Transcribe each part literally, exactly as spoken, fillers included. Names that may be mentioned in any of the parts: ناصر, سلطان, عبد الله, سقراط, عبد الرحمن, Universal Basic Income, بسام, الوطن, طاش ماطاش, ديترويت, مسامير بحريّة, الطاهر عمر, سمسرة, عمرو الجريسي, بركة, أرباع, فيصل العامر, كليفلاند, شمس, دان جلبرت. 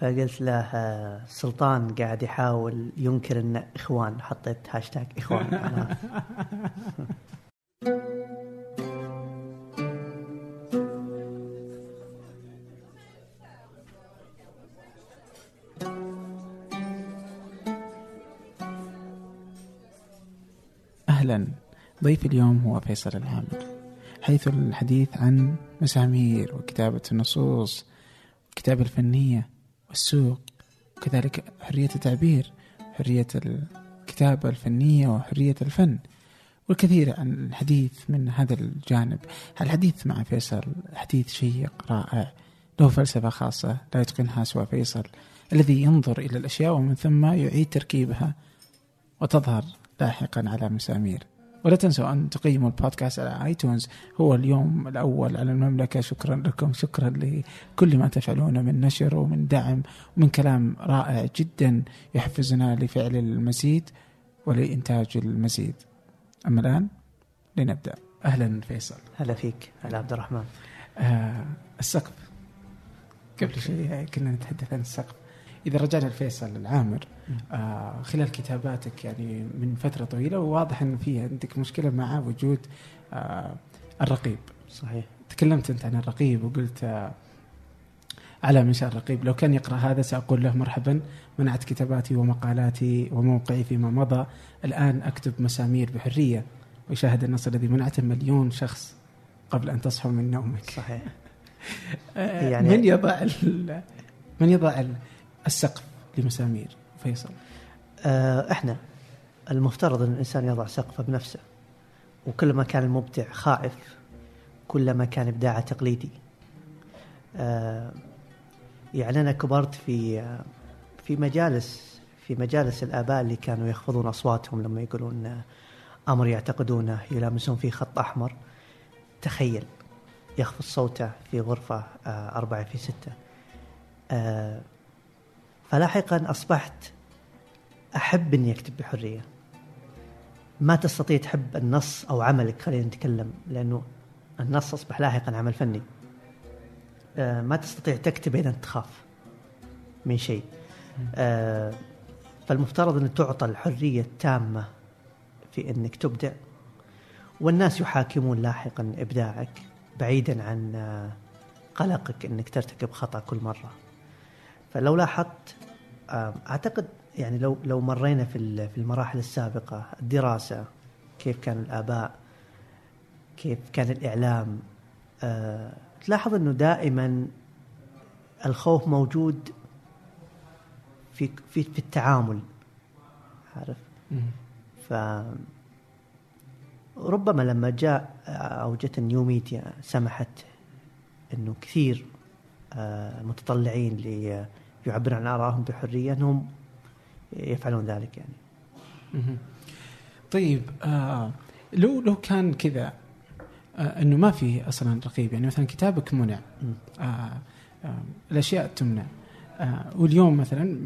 فقلت له سلطان قاعد يحاول ينكر إن إخوان، حطيت هاشتاج إخوان. أهلا، ضيف اليوم هو فيصل العامر، حيث الحديث عن مسامير وكتابة النصوص والكتابة الفنية والسوق، وكذلك حرية التعبير، حرية الكتابة الفنية وحرية الفن، والكثير عن الحديث من هذا الجانب. الحديث مع فيصل حديث شيق رائع، له فلسفة خاصة لا يتقنها سوى فيصل، الذي ينظر إلى الأشياء ومن ثم يعيد تركيبها وتظهر لاحقا على مسامير. ولا تنسوا أن تقيموا البودكاست على آيتونز، هو اليوم الأول على المملكة. شكرا لكم، شكرا لكل ما تفعلونه من نشر ومن دعم ومن كلام رائع جدا يحفزنا لفعل المزيد ولإنتاج المزيد. أما الآن لنبدأ. أهلا فيصل. هلا فيك. هلا عبد الرحمن. آه السقف، قبل شيء كنا نتحدث عن السقف. إذا رجعنا لفيصل العامر آه خلال كتاباتك يعني من فترة طويلة، وواضح أن فيه عندك مشكلة مع وجود آه الرقيب. صحيح، تكلمت أنت عن الرقيب وقلت آه على منشأ الرقيب، لو كان يقرأ هذا سأقول له مرحبا، منعت كتاباتي ومقالاتي وموقعي فيما مضى، الآن أكتب مسامير بحرية، ويشاهد النص الذي منعته مليون شخص قبل أن تصحوا من نومك. صحيح. آه يعني من يضع ال من يضع ال السقف لمسامير فيصل؟ أه احنا المفترض ان الانسان يضع سقفه بنفسه، وكل ما كان المبدع خائف كل ما كان ابداعه تقليدي. أه يعني انا كبرت في في مجالس في مجالس الآباء اللي كانوا يخفضون اصواتهم لما يقولون امر يعتقدونه يلامسون فيه خط احمر. تخيل يخفض صوته في غرفه أربعة في ستة. أه فلاحقا أصبحت أحب أني أكتب بحرية. ما تستطيع تحب النص أو عملك، خلينا نتكلم، لأنه النص أصبح لاحقا عمل فني. آه ما تستطيع تكتب إذا تخاف من شيء. آه فالمفترض أن تعطى الحرية التامة في أنك تبدع، والناس يحاكمون لاحقا إبداعك بعيدا عن آه قلقك أنك ترتكب خطأ كل مرة. فلو لاحظت أعتقد يعني لو لو مرينا في في المراحل السابقة، الدراسة كيف كان الآباء، كيف كان الإعلام، أه تلاحظ إنه دائما الخوف موجود في في في التعامل، عارف. فربما لما جاء أو جت النيو ميديا سمحت إنه كثير المتطلعين اللي يعبرون عن آرائهم بحرية أنهم يفعلون ذلك يعني. طيب آه لو لو كان كذا آه أنه ما في أصلاً رقيب، يعني مثلاً كتابك منع، آه آه الأشياء تمنع، آه واليوم مثلاً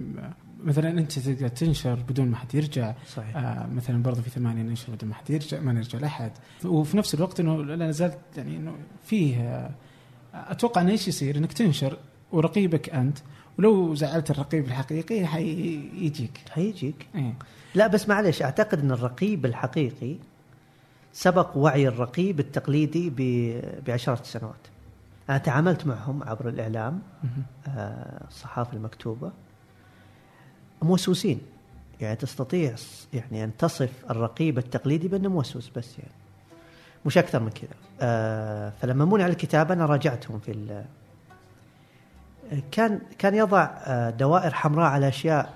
مثلاً أنت تقدر تنشر بدون ما حد يرجع. صحيح. آه مثلاً برضو في ثمانية ننشر بدون ما حد يرجع، ما نرجع لأحد، وفي نفس الوقت إنه لا زالت يعني إنه فيه آه أتوقع أن إيش يصير، أنك تنشر ورقيبك أنت، ولو زعلت الرقيب الحقيقي هيجيك هيجيك إيه؟ لا بس معلش، أعتقد أن الرقيب الحقيقي سبق وعي الرقيب التقليدي بعشرة سنوات. أنا تعاملت معهم عبر الإعلام، آه الصحافة المكتوبة، موسوسين. يعني تستطيع يعني أن تصف الرقيب التقليدي بأنه موسوس، بس يعني مش أكثر من كذا. آه فلما منع الكتاب أنا راجعتهم في كان كان يضع آه دوائر حمراء على أشياء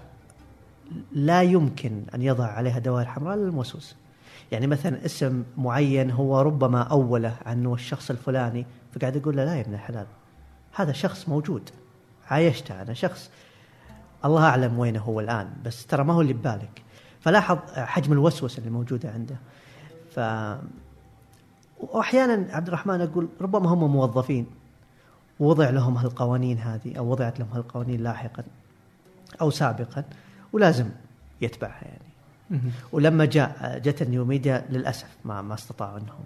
لا يمكن أن يضع عليها دوائر حمراء للموسوس. يعني مثلا اسم معين هو ربما أوله عنه الشخص الفلاني، فقاعد أقول له لا يا ابن الحلال، هذا شخص موجود عايشته أنا، شخص الله أعلم وينه هو الآن، بس ترى ما هو اللي ببالك. فلاحظ حجم الوسوسة اللي موجودة عنده. ف وأحيانا عبد الرحمن أقول ربما هم موظفين ووضع لهم هالقوانين هذه، أو وضعت لهم هالقوانين لاحقا أو سابقا ولازم يتبعها يعني. ولما جاء جت النيو ميديا للأسف ما ما استطاعوا أنهم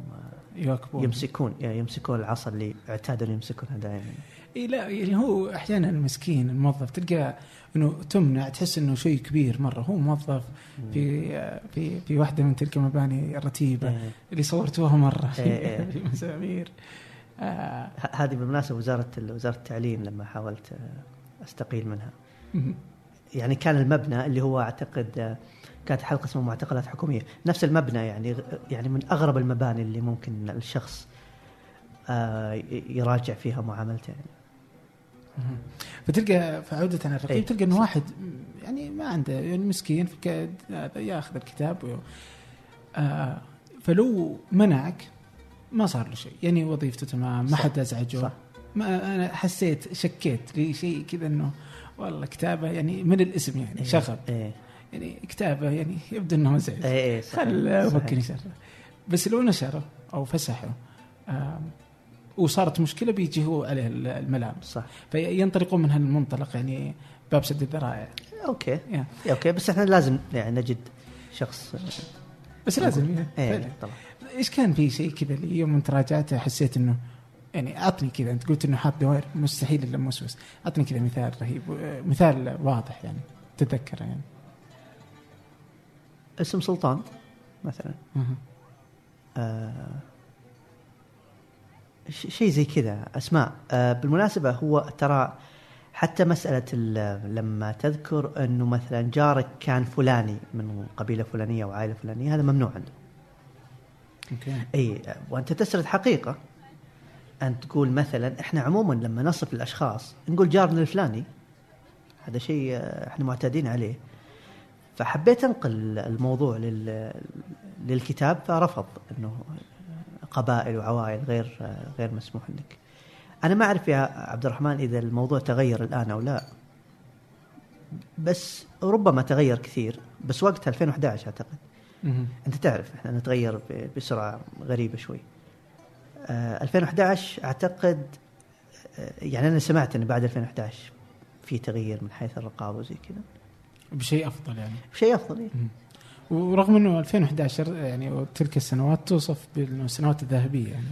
يواكبون يمسكون يمسكون العصا اللي اعتادوا يمسكونها دائما. اي لا يعني هو احيانا المسكين الموظف تلقى انه تمنع، تحس انه شيء كبير مره، هو موظف في في في واحده من تلك المباني الرتيبه ايه اللي صورتوها مره في, ايه في مسامير. آه هذه بالمناسبه وزاره وزاره التعليم لما حاولت استقيل منها يعني كان المبنى اللي هو اعتقد كانت حلقه اسمها معتقلات حكوميه، نفس المبنى يعني يعني من اغرب المباني اللي ممكن الشخص آه يراجع فيها معاملته يعني. فتلقى فعودة عن الرقيب تلقى أن واحد يعني ما عنده يعني مسكين في هذا يأخذ الكتاب و... آه فلو منعك ما صار له شيء، يعني وظيفته تمام، ما حد أزعجه. ما أنا حسيت شكيت لشيء كذا أنه والله كتابه يعني من الاسم يعني ايه شغب ايه يعني كتابه يعني يبدو أنه مزعج ايه خل ممكن يشره، بس لو نشره أو فسحه آه وصارت مشكلة بيجي هو عليه الملام صح. فينطلقون من هالمنطلق يعني باب سد الذرائع. أوكي yeah. أوكي بس إحنا لازم يعني نجد شخص بس لازم إيه طبعا. إيش كان في شيء كذا اليوم من تراجعته حسيت إنه يعني أعطني كذا، أنت قلت إنه حاط دوائر مستحيل إلا موسوس، أعطني كذا مثال رهيب مثال واضح يعني تتذكره يعني. اسم سلطان مثلا uh-huh. آه شيء زي كذا أسماء. آه بالمناسبة هو ترى حتى مسألة لما تذكر أنه مثلا جارك كان فلاني من قبيلة فلانية وعائلة فلانية، هذا ممنوع عنده okay. أي وأنت تسرد حقيقة أن تقول مثلا إحنا عموما لما نصف الأشخاص نقول جارنا الفلاني، هذا شيء إحنا معتادين عليه. فحبيت أنقل الموضوع لل... للكتاب فرفض أنه قبائل وعوائل غير غير مسموح لك. أنا ما أعرف يا عبد الرحمن إذا الموضوع تغير الآن أو لا، بس ربما تغير كثير، بس وقت ألفين وأحد عشر أعتقد أنت تعرف إحنا نتغير بسرعة غريبة شوي. ألفين وأحد عشر أعتقد يعني أنا سمعت أن بعد ألفين وأحد عشر في تغيير من حيث الرقابة وزي كذا بشيء أفضل يعني بشيء أفضل يعني. ورغم أنه ألفين وأحد عشر يعني تلك السنوات توصف بالسنوات الذهبية يعني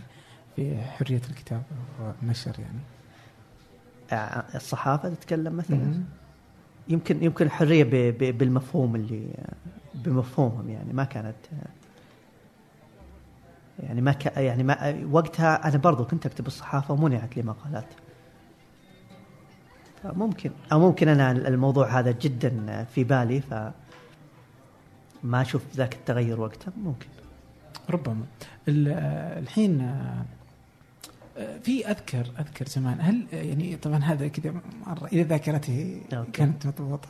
في حرية الكتاب والنشر يعني. الصحافة تتكلم مثلا م- يمكن يمكن الحرية ب ب بالمفهوم اللي بمفهومهم يعني ما كانت يعني ما ك يعني ما وقتها أنا برضو كنت أكتب الصحافة ومنعت لي مقالات، فممكن أو ممكن أنا الموضوع هذا جدا في بالي ف ما أشوف ذاك التغير وقتها ممكن ربما. الحين في أذكر أذكر زمان هل يعني طبعا هذا كده مرة إذا ذاكرتي كانت مضبوطة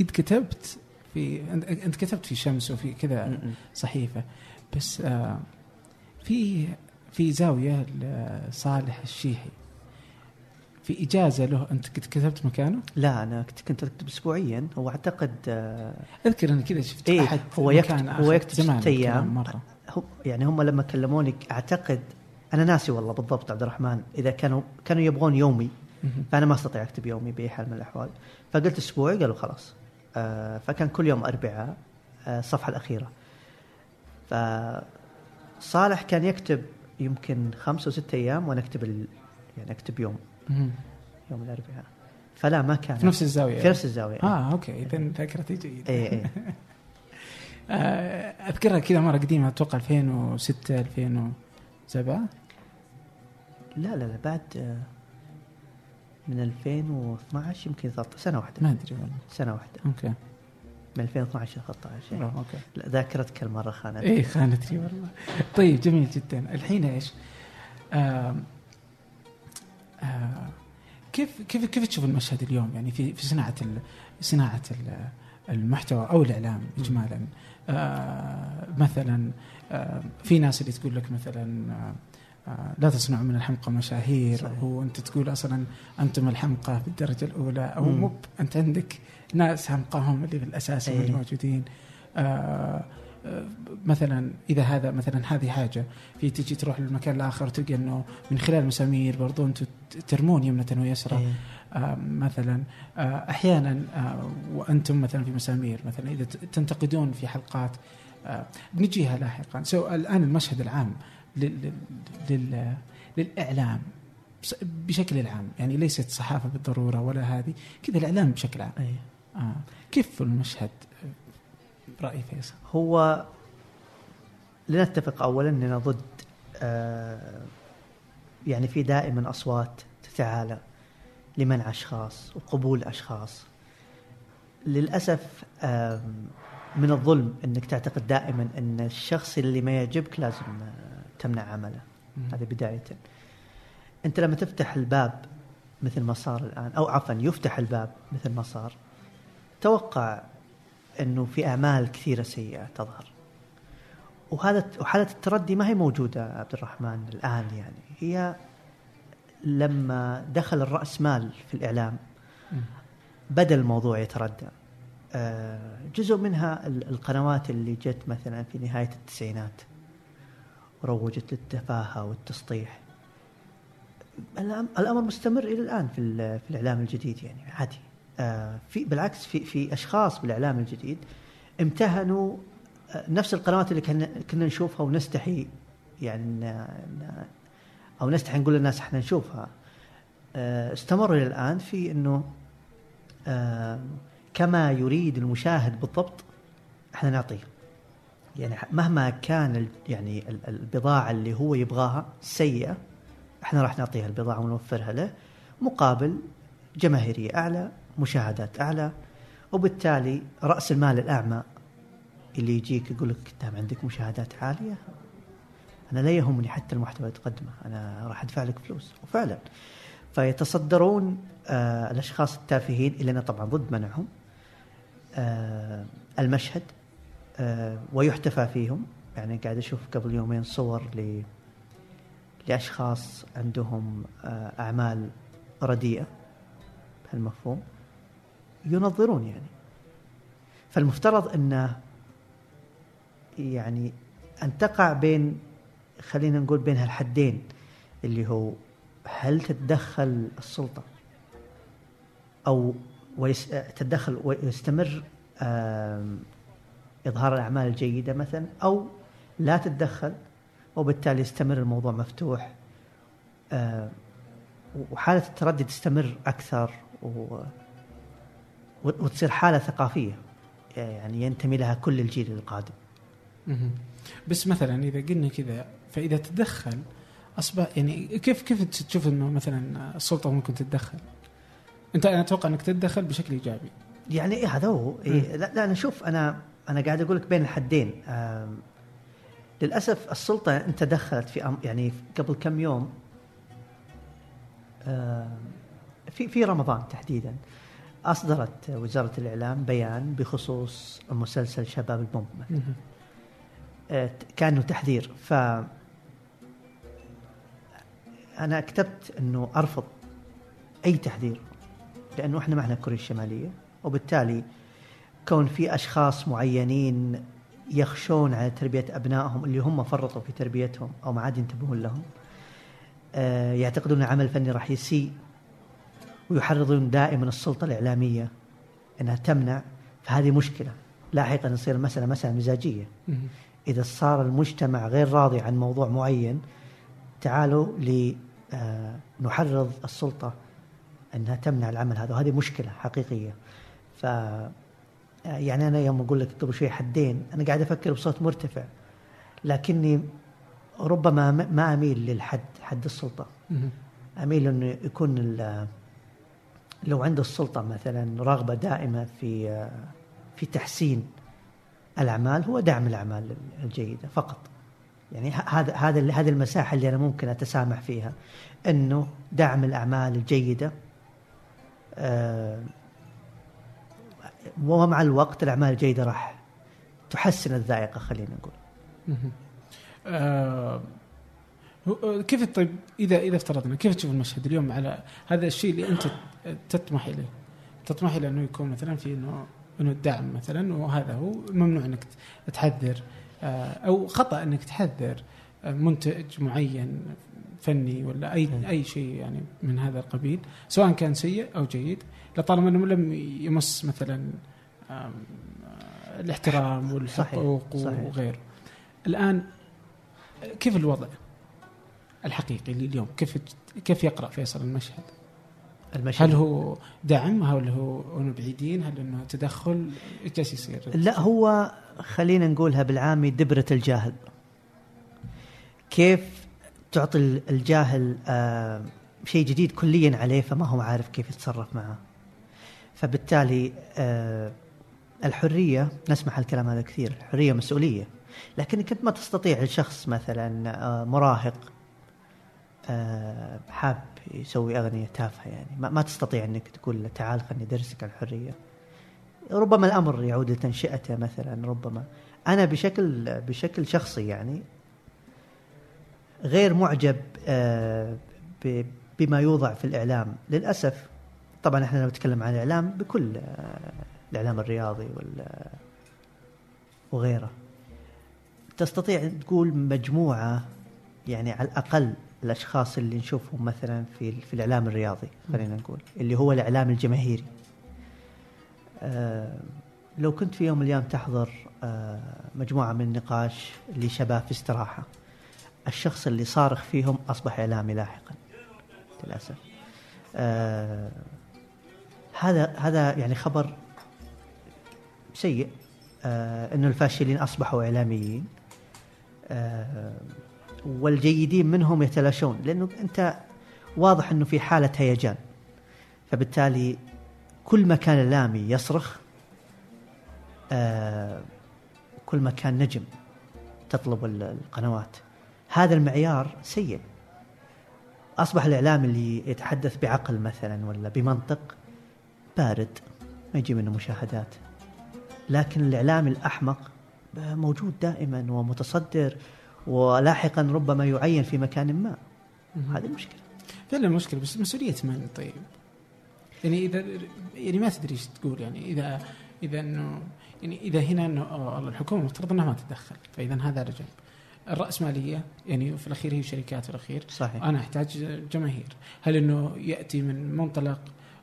قد كتبت في أنت كتبت في شمس وفي كذا صحيفة، بس في في زاوية لصالح الشيحي في إجازة له أنت كتبت مكانه؟ لا أنا كنت أكتب أسبوعيا هو أعتقد أذكر أن كذا شفت إيه أحد هو يكتب, هو يكتب ست أيام مرة يعني هم لما كلموني أعتقد أنا ناسي والله بالضبط عبد الرحمن إذا كانوا كانوا يبغون يومي فأنا ما استطيع أكتب يومي بأي حال من الأحوال، فقلت أسبوعي قالوا خلاص. فكان كل يوم أربعاء الصفحة الأخيرة، فصالح كان يكتب يمكن خمسة وستة أيام وأنا أكتب ال... يعني أكتب يوم يوم الأربعاء، فلا ما كان في نفس الزاوية في نفس الزاوية آه أوكي إذن ذاكرتي جيدة إيه إيه أذكرها كذا مرة قديمة أتوقع ألفين وستة ألفين وسبعة لا لا لا بعد من ألفين واثناشر يمكن سنة واحدة ما أدري والله سنة واحدة أوكي من ألفين واثناشر ثلاثة عشر أوكي لا ذاكرتك المرة خانتني إيه خانتني والله طيب جميل جدا. الحين إيش آه آه كيف كيف كيف تشوف المشهد اليوم يعني في في صناعة صناعة المحتوى أو الإعلام إجمالا؟ آه مثلا آه في ناس اللي تقول لك مثلا آه لا تصنعوا من الحمقى مشاهير، وأنت تقول أصلا أنتم الحمقى بالدرجة الأولى أو مب أنت عندك ناس حمقاهم اللي في الأساس اللي موجودين. آه مثلا إذا هذا مثلا هذه حاجة في تجي تروح للمكان الآخر تلقى أنه من خلال مسامير برضو أنتوا ترمون يمنة ويسرى أيه. آه مثلا آه أحيانا آه وأنتم مثلا في مسامير مثلا إذا تنتقدون في حلقات آه نجيها لاحقا سو الآن المشهد العام لل... لل... للإعلام بشكل عام، يعني ليست صحافة بالضرورة ولا هذه كذا، الإعلام بشكل عام. أيه. آه. كيف المشهد برأي فيصل؟ هو لنتفق أولا أننا ضد آه يعني في دائما أصوات تتعالى لمنع أشخاص وقبول أشخاص. للأسف آه من الظلم أنك تعتقد دائما أن الشخص اللي ما يعجبك لازم تمنع عمله. هذا بداية. أنت لما تفتح الباب مثل ما صار الآن، أو عفوا يفتح الباب مثل ما صار، توقع أنه في أعمال كثيرة سيئة تظهر. وهذا وحالة التردي ما هي موجودة عبد الرحمن الآن، يعني هي لما دخل الرأسمال في الإعلام بدأ الموضوع يتردى. جزء منها القنوات اللي جت مثلا في نهاية التسعينات روجت للتفاهة والتسطيح. الأمر مستمر إلى الآن في في الإعلام الجديد، يعني عادي. في بالعكس في في أشخاص بالإعلام الجديد امتهنوا نفس القنوات اللي كنا كنا نشوفها ونستحي، يعني أو نستحي نقول للناس إحنا نشوفها. استمروا إلى الآن في إنه كما يريد المشاهد بالضبط إحنا نعطيه، يعني مهما كان يعني البضاعة اللي هو يبغاها سيئة إحنا راح نعطيها البضاعة ونوفرها له مقابل جماهيرية أعلى، مشاهدات أعلى، وبالتالي رأس المال الأعمى اللي يجيك يقول لك دام عندك مشاهدات عالية أنا لا يهمني حتى المحتوى تقدمه، أنا راح أدفع لك فلوس. وفعلا فيتصدرون آه الأشخاص التافهين اللي أنا طبعا ضد منعهم آه المشهد آه ويحتفى فيهم. يعني قاعد أشوف قبل يومين صور ل لأشخاص عندهم أعمال رديئة بهالمفهوم ينظرون، يعني فالمفترض أنه يعني أن تقع بين، خلينا نقول بين هالحدين، اللي هو هل تتدخل السلطة أو ويس تتدخل ويستمر إظهار الأعمال الجيدة مثلا، أو لا تتدخل وبالتالي يستمر الموضوع مفتوح أه وحالة التردي تستمر أكثر و... وتصير حالة ثقافية يعني ينتمي لها كل الجيل القادم. بس مثلا إذا قلنا كذا، فإذا تدخل أصبح يعني كيف كيف تشوف إنه مثلا السلطة ممكن تتدخل؟ أنت أنا أتوقع إنك تتدخل بشكل إيجابي. يعني إيه هذا هو إيه؟ لا لا أنا شوف أنا أنا قاعد أقولك بين الحدين. أه للأسف السلطة أنت دخلت في أم يعني قبل كم يوم في في رمضان تحديدا أصدرت وزارة الإعلام بيان بخصوص مسلسل شباب البوم، كانوا تحذير. فأنا كتبت أنه أرفض أي تحذير، لأنه إحنا معنا كوريا الشمالية، وبالتالي كون في أشخاص معينين يخشون على تربية أبنائهم اللي هم فرطوا في تربيتهم أو ما عاد ينتبهون لهم، أه يعتقدون أن عمل فني راح يسيء، ويحرضون دائما السلطة الإعلامية أنها تمنع. فهذه مشكلة لاحقا يصير مسألة مسألة مزاجية. إذا صار المجتمع غير راضي عن موضوع معين، تعالوا لنحرض السلطة أنها تمنع العمل هذا، وهذه مشكلة حقيقية. ف يعني أنا يوم أقول لك قبل شوي حدين، أنا قاعد أفكر بصوت مرتفع، لكني ربما ما أميل للحد حد السلطة. أميل أنه يكون لو عند السلطة مثلا رغبة دائمة في في تحسين الأعمال، هو دعم الأعمال الجيدة فقط. يعني هذا هذا هذه المساحة اللي أنا ممكن أتسامح فيها، أنه دعم الأعمال الجيدة. أه ومع الوقت الأعمال الجيدة راح تحسن الذائقة، خلينا نقول. آه كيف طيب إذا إذا افترضنا، كيف تشوف المشهد اليوم على هذا الشيء اللي أنت تطمح إليه؟ تطمح إلى أنه يكون مثلا في إنه إنه الدعم مثلا، وهذا هو ممنوع أنك تحذر آه أو خطأ أنك تحذر منتج معين فني ولا أي أي شيء يعني من هذا القبيل، سواء كان سيء أو جيد، لطالما أنه لم يمس مثلا الاحترام والحقوق وغيره. الآن كيف الوضع؟ الحقيقي اليوم كيف كيف يقرأ فيصل المشهد؟ المشهد. هل هو دعم؟ هل هو بعيدين؟ هل إنه تدخل؟ إيش يصير؟ لا هو خلينا نقولها بالعامي دبرة الجاهل. كيف تعطي الجاهل آه شيء جديد كليا عليه فما هو عارف كيف يتصرف معه. فبالتالي آه الحرية، نسمع الكلام هذا كثير، الحرية مسؤولية، لكنك أنت ما تستطيع الشخص مثلا آه مراهق آه حاب يسوي أغنية تافهة، يعني ما, ما تستطيع أنك تقول له تعال خلني درسك الحرية. ربما الأمر يعود لتنشئته مثلا. ربما أنا بشكل بشكل شخصي يعني غير معجب آه بما يوضع في الإعلام للأسف. طبعا احنا نتكلم عن الإعلام بكل آه الإعلام الرياضي وغيره. تستطيع تقول مجموعة يعني على الأقل الأشخاص اللي نشوفهم مثلا في في الإعلام الرياضي، خلينا نقول اللي هو الإعلام الجماهيري، آه لو كنت في يوم من الأيام تحضر آه مجموعة من نقاش لشباب في استراحة، الشخص اللي صارخ فيهم أصبح إعلامي لاحقا للأسف. آه هذا هذا يعني خبر سيء، آه إنه الفاشلين أصبحوا إعلاميين آه والجيدين منهم يتلاشون، لأنه أنت واضح أنه في حالة هيجان. فبالتالي كل ما كان إعلامي يصرخ آه كل ما كان نجم تطلب القنوات. هذا المعيار سيء. أصبح الإعلام اللي يتحدث بعقل مثلا ولا بمنطق بارد ما يجي منه مشاهدات، لكن الإعلام الأحمق موجود دائما ومتصدر ولاحقا ربما يعين في مكان ما. هذه المشكلة فعلا المشكلة. بس مسؤولية من؟ طيب يعني إذا يعني ما تدري إيش تقول، يعني إذا إذا إنه يعني إذا هنا إنه الحكومة مفترض أنها ما تتدخل، فإذا هذا رجع الرأسمالية يعني في الأخير هي شركات الأخير. صحيح. أنا أحتاج جماهير. هل إنه يأتي من منطلق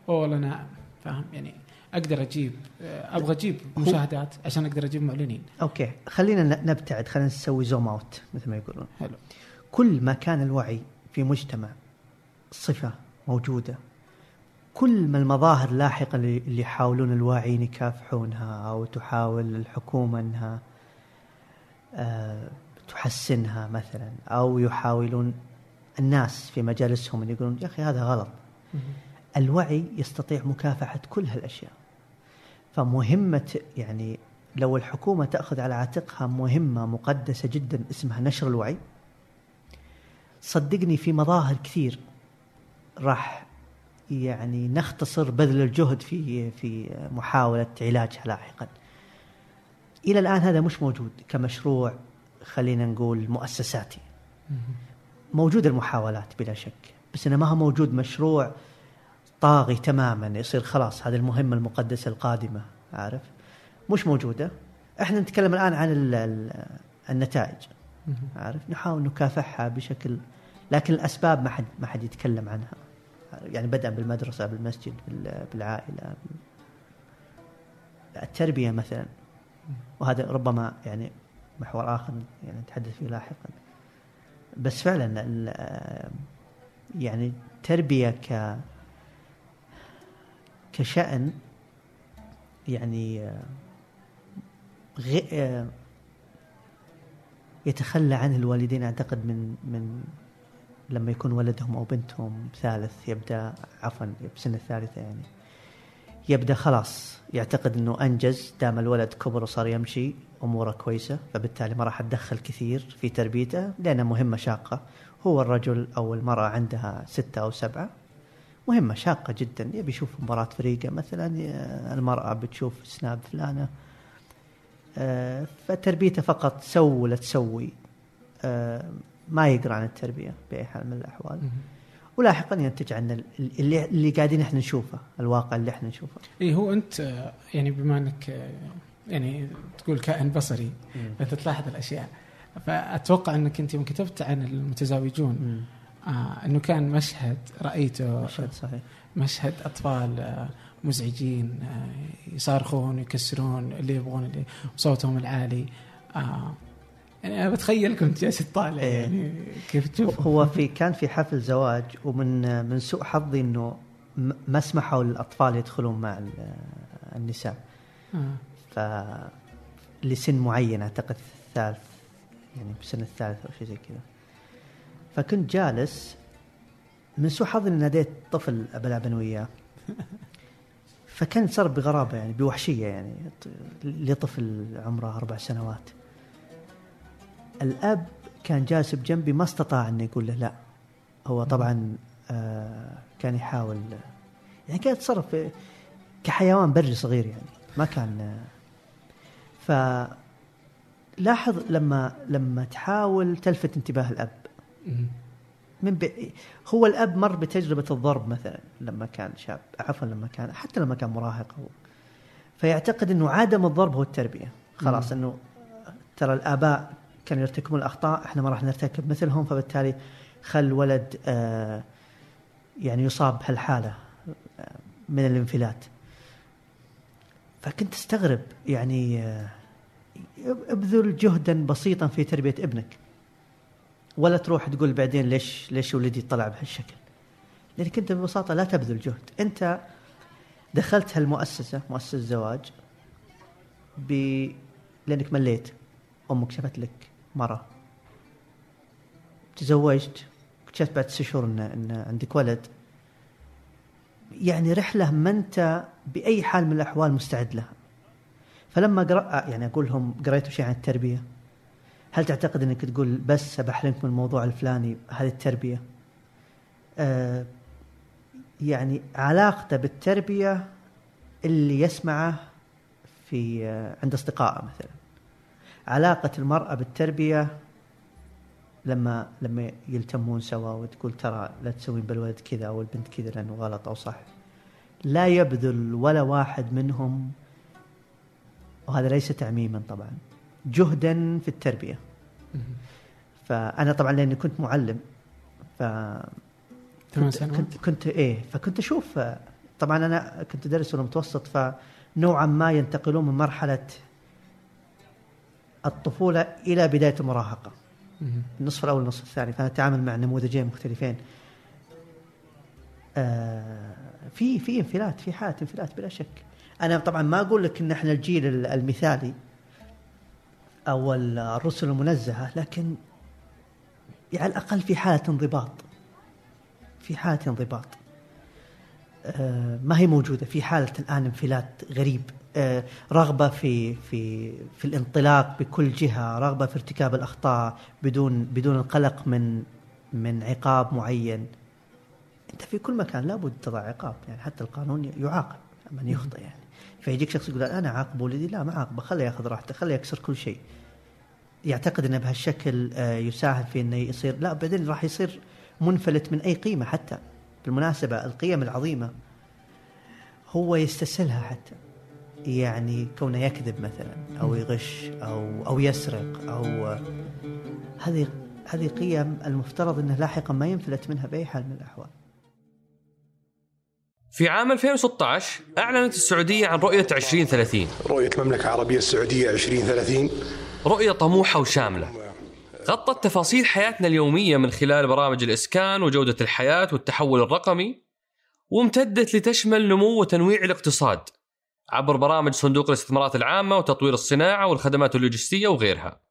أو أنا فاهم يعني أقدر أجيب أبغى أجيب مشاهدات عشان أقدر أجيب معلنين؟ أوكي خلينا نبتعد، خلينا نسوي زوم أوت مثل ما يقولون. حلو. كل ما كان الوعي في مجتمع صفة موجودة، كل ما المظاهر لاحقا اللي يحاولون الواعيين يكافحونها أو تحاول الحكومة أنها آه تحسنها مثلا، أو يحاولون الناس في مجالسهم أن يقولون يا أخي هذا غلط. الوعي يستطيع مكافحة كل هالأشياء. فمهمة يعني لو الحكومة تأخذ على عاتقها مهمة مقدسة جدا اسمها نشر الوعي، صدقني في مظاهر كثير راح يعني نختصر بذل الجهد في في محاولة علاجها لاحقا. إلى الآن هذا مش موجود كمشروع، خلينا نقول مؤسساتي. موجود المحاولات بلا شك، بس أنا ما هو موجود مشروع طاغي تماما يصير خلاص هذه المهمة المقدسة القادمة، عارف، مش موجودة. احنا نتكلم الآن عن النتائج، عارف، نحاول نكافحها بشكل، لكن الأسباب ما حد ما حد يتكلم عنها، يعني بدءا بالمدرسة، بالمسجد، بالعائلة، التربية مثلا. وهذا ربما يعني محور آخر يعني نتحدث فيه لاحقا. بس فعلا يعني التربية ك كشأن يعني غي... يتخلى عنه الوالدين أعتقد من من لما يكون ولدهم أو بنتهم ثالث يبدأ عفوا بسنة الثالثة، يعني يبدأ خلاص يعتقد أنه أنجز، دام الولد كبر وصار يمشي أموره كويسة، فبالتالي ما راح أتدخل كثير في تربيته لأنها مهمة شاقة. هو الرجل أو المرأة عندها ستة أو سبعة، مهمة شاقة جدا، يبي يشوف مباراة فريقه مثلا، المرأة بتشوف سناب فلانة، فتربيته فقط سو ولا تسوي، ما يقرأ عن التربية بأي حال من الأحوال. ولاحقا ينتج عن اللي اللي قاعدين احنا نشوفه، الواقع اللي احنا نشوفه. اي هو انت يعني بما انك يعني تقول كائن بصري انت تلاحظ الاشياء، فاتوقع انك انت يوم كتبت عن المتزوجون مم. آه انه كان مشهد رايته مشهد صحيح، مشهد اطفال آه مزعجين آه يصارخون يكسرون اللي يبغون اللي صوتهم العالي. آه يعني أنا بتخيل كنت جالس طالع يعني كيف تشوف. هو في كان في حفل زواج ومن من سوء حظي إنه ما سمحوا للأطفال يدخلون مع النساء آه. فلسن معين أعتقد الثالث يعني بسن الثالث أو شيء زي كذا. فكنت جالس من سوء حظي ناديت طفل بلعب وياه فكان صار بغرابة يعني بوحشية يعني لطفل عمره أربع سنوات. الأب كان جالس بجنبي ما استطاع أن يقول له لا. هو طبعا آه كان يحاول يعني كان يتصرف كحيوان بري صغير يعني ما كان. فلاحظ لما لما تحاول تلفت انتباه الأب من بي... هو الأب مر بتجربة الضرب مثلا لما كان شاب عفوا لما كان حتى لما كان مراهق هو. فيعتقد أنه عدم الضرب هو التربية خلاص أنه ترى الآباء كانوا يرتكبون الأخطاء إحنا ما راح نرتكب مثلهم فبالتالي خل ولد آه يعني يصاب بهالحالة من الانفلات. فكنت استغرب يعني آه ابذل جهدا بسيطا في تربية ابنك ولا تروح تقول بعدين ليش ليش ولدي طلع بهالشكل. لأنك أنت ببساطة لا تبذل جهد. أنت دخلت هالمؤسسة مؤسسة زواج ب لأنك مليت أمك شافت لك مرة تزوجت اكتشفت بعد ست شهور إن إن عندك ولد. يعني رحلة ما أنت بأي حال من الأحوال مستعد لها. فلما قرأ يعني أقول لهم قريتوا شيء عن التربية؟ هل تعتقد أنك تقول بس أبحلنك من الموضوع الفلاني هذه التربية؟ آه يعني علاقته بالتربية اللي يسمعه في آه عند أصدقائه مثلا. علاقة المرأة بالتربية لما لما يلتمون سوا وتقول ترى لا تسوين بالولد كذا أو البنت كذا لأنه غلط أو صح. لا يبذل ولا واحد منهم وهذا ليس تعميما طبعا جهدا في التربية. فأنا طبعا لأني كنت معلم فكنت كنت, كنت إيه فكنت أشوف طبعا أنا كنت أدرس المتوسط فنوعا ما ينتقلون من مرحلة الطفولة إلى بداية المراهقة النصف الأول والنصف الثاني. فأنا أتعامل مع نموذجين مختلفين آه في في انفلات في حالات انفلات بلا شك. أنا طبعا ما أقول لك إن إحنا الجيل المثالي أو الرسل المنزهة لكن على الأقل في حالة انضباط في حالة انضباط آه ما هي موجودة في حالة الآن انفلات غريب. آه رغبة في في في الانطلاق بكل جهة رغبة في ارتكاب الأخطاء بدون بدون القلق من من عقاب معين. أنت في كل مكان لابد تضع عقاب يعني حتى القانون يعاقب من يخطئ يعني. فيجيك شخص يقول أنا عاقب ولدي لا ما عاقبه خليه يأخذ راحته خليه يكسر كل شيء يعتقد أنه بهالشكل يساهم في أنه يصير لا بعدين راح يصير منفلت من أي قيمة. حتى بالمناسبة القيم العظيمة هو يستسهلها حتى يعني كونه يكذب مثلا أو يغش أو أو يسرق أو هذه هذه قيم المفترض أنه لاحقا ما ينفلت منها بأي حال من الأحوال. في عام ألفين وستة عشر أعلنت السعودية عن رؤية عشرين ثلاثين رؤية المملكة العربية السعودية عشرين ثلاثين رؤية طموحة وشاملة غطت تفاصيل حياتنا اليومية من خلال برامج الإسكان وجودة الحياة والتحول الرقمي وامتدت لتشمل نمو وتنويع الاقتصاد عبر برامج صندوق الاستثمارات العامة وتطوير الصناعة والخدمات اللوجستية وغيرها.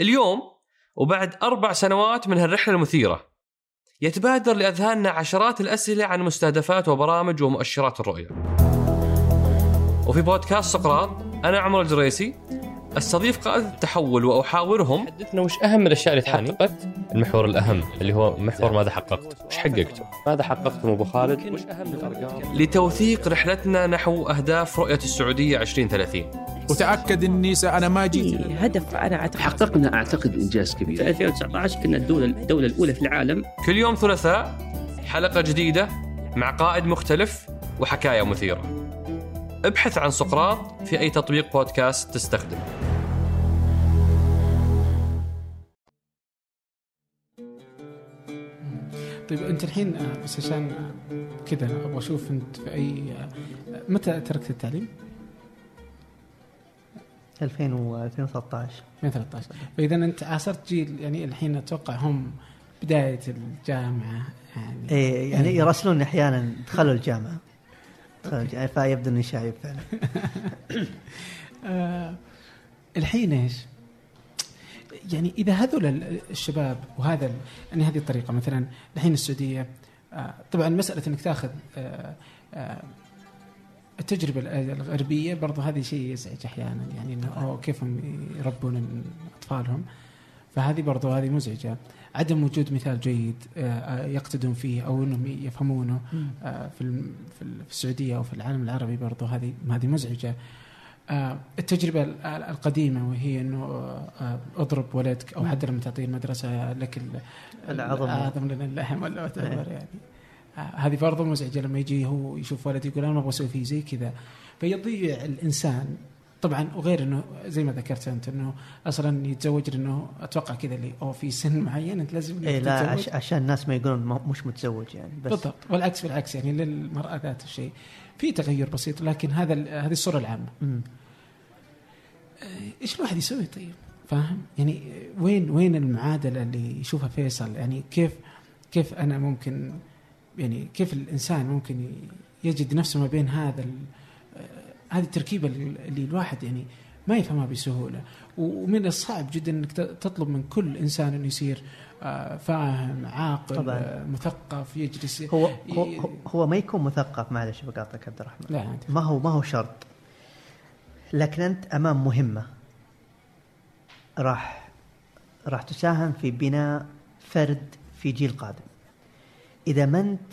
اليوم وبعد أربع سنوات من هالرحلة المثيرة يتبادر لأذهاننا عشرات الأسئلة عن مستهدفات وبرامج ومؤشرات الرؤية. وفي بودكاست سقراط أنا عمرو الجريسي أستضيف قادة التحول وأحاورهم حدثنا وش أهم الأشياء اللي تحققت. المحور الأهم اللي هو محور ماذا حققت وش حققته ماذا حققتم أبو خالد وش أهم الأرقام لتوثيق رحلتنا نحو أهداف رؤية السعودية عشرين ثلاثين. وتأكد أني أنا ما جيت هدف أنا أعتقد حققنا أعتقد إنجاز كبير. في ألفين وتسعة عشر كنا الدولة الدولة الأولى في العالم. كل يوم ثلاثاء حلقة جديدة مع قائد مختلف وحكاية مثيرة. ابحث عن سقراط في أي تطبيق بودكاست تستخدم. طيب أنت الحين بس عشان كذا أبغى أشوف أنت في أي متى تركت التعليم؟ ألفين وثلاثطعش ألفين وثلاثطعش. فإذا أنت عاصرت جيل يعني الحين أتوقع هم بداية الجامعة يعني. إيه يعني يرسلون أحيانا دخلوا الجامعة دخلوا فيبدو إني شايب فعلا. آه الحين إيش يعني إذا هذول الشباب وهذا يعني هذه الطريقة مثلا الحين السعودية آه طبعا مسألة إنك تأخذ آه آه التجربة الغربية برضو هذه شيء يزعج أحيانا يعني إنه أو كيف هم يربون أطفالهم، فهذه برضو هذه مزعجة. عدم وجود مثال جيد يقتدون فيه أو إنهم يفهمونه في السعودية أو في العالم العربي برضو هذه هذه مزعجة. التجربة القديمة وهي إنه أضرب ولدك أو حتى لما تعطيه المدرسة لك العظم لنا اللحم ولا وتعبر يعني هذه برضه مزعجة لما يجي هو يشوف ولدي يقول أنا ما أبغى أسوي فيه زي كذا فيضيع الإنسان طبعا. وغير أنه زي ما ذكرت أنت أنه أصلا يتزوج لأنه أتوقع كذا اللي أو في سن معين أنت لازم إيه لا عش عشان الناس ما يقولون مش متزوج يعني بس بالضبط. والعكس بالعكس يعني للمرأة ذات الشيء في تغير بسيط لكن هذا هذه الصورة العامة. م. إيش الواحد يسوي طيب فاهم يعني وين وين المعادلة اللي يشوفها فيصل يعني كيف كيف أنا ممكن يعني كيف الإنسان ممكن يجد نفسه ما بين هذا هذه التركيبة اللي الواحد يعني ما يفهمها بسهولة. ومن الصعب جدا أنك تطلب من كل إنسان أنه يصير فاهم عاقل طبعاً. مثقف يجلس هو هو, ي... هو ما يكون مثقف معلش بقاطعك عبد الرحمن لا ما هو ما هو شرط لكن أنت أمام مهمة راح راح تساهم في بناء فرد في جيل قادم. إذا ما أنت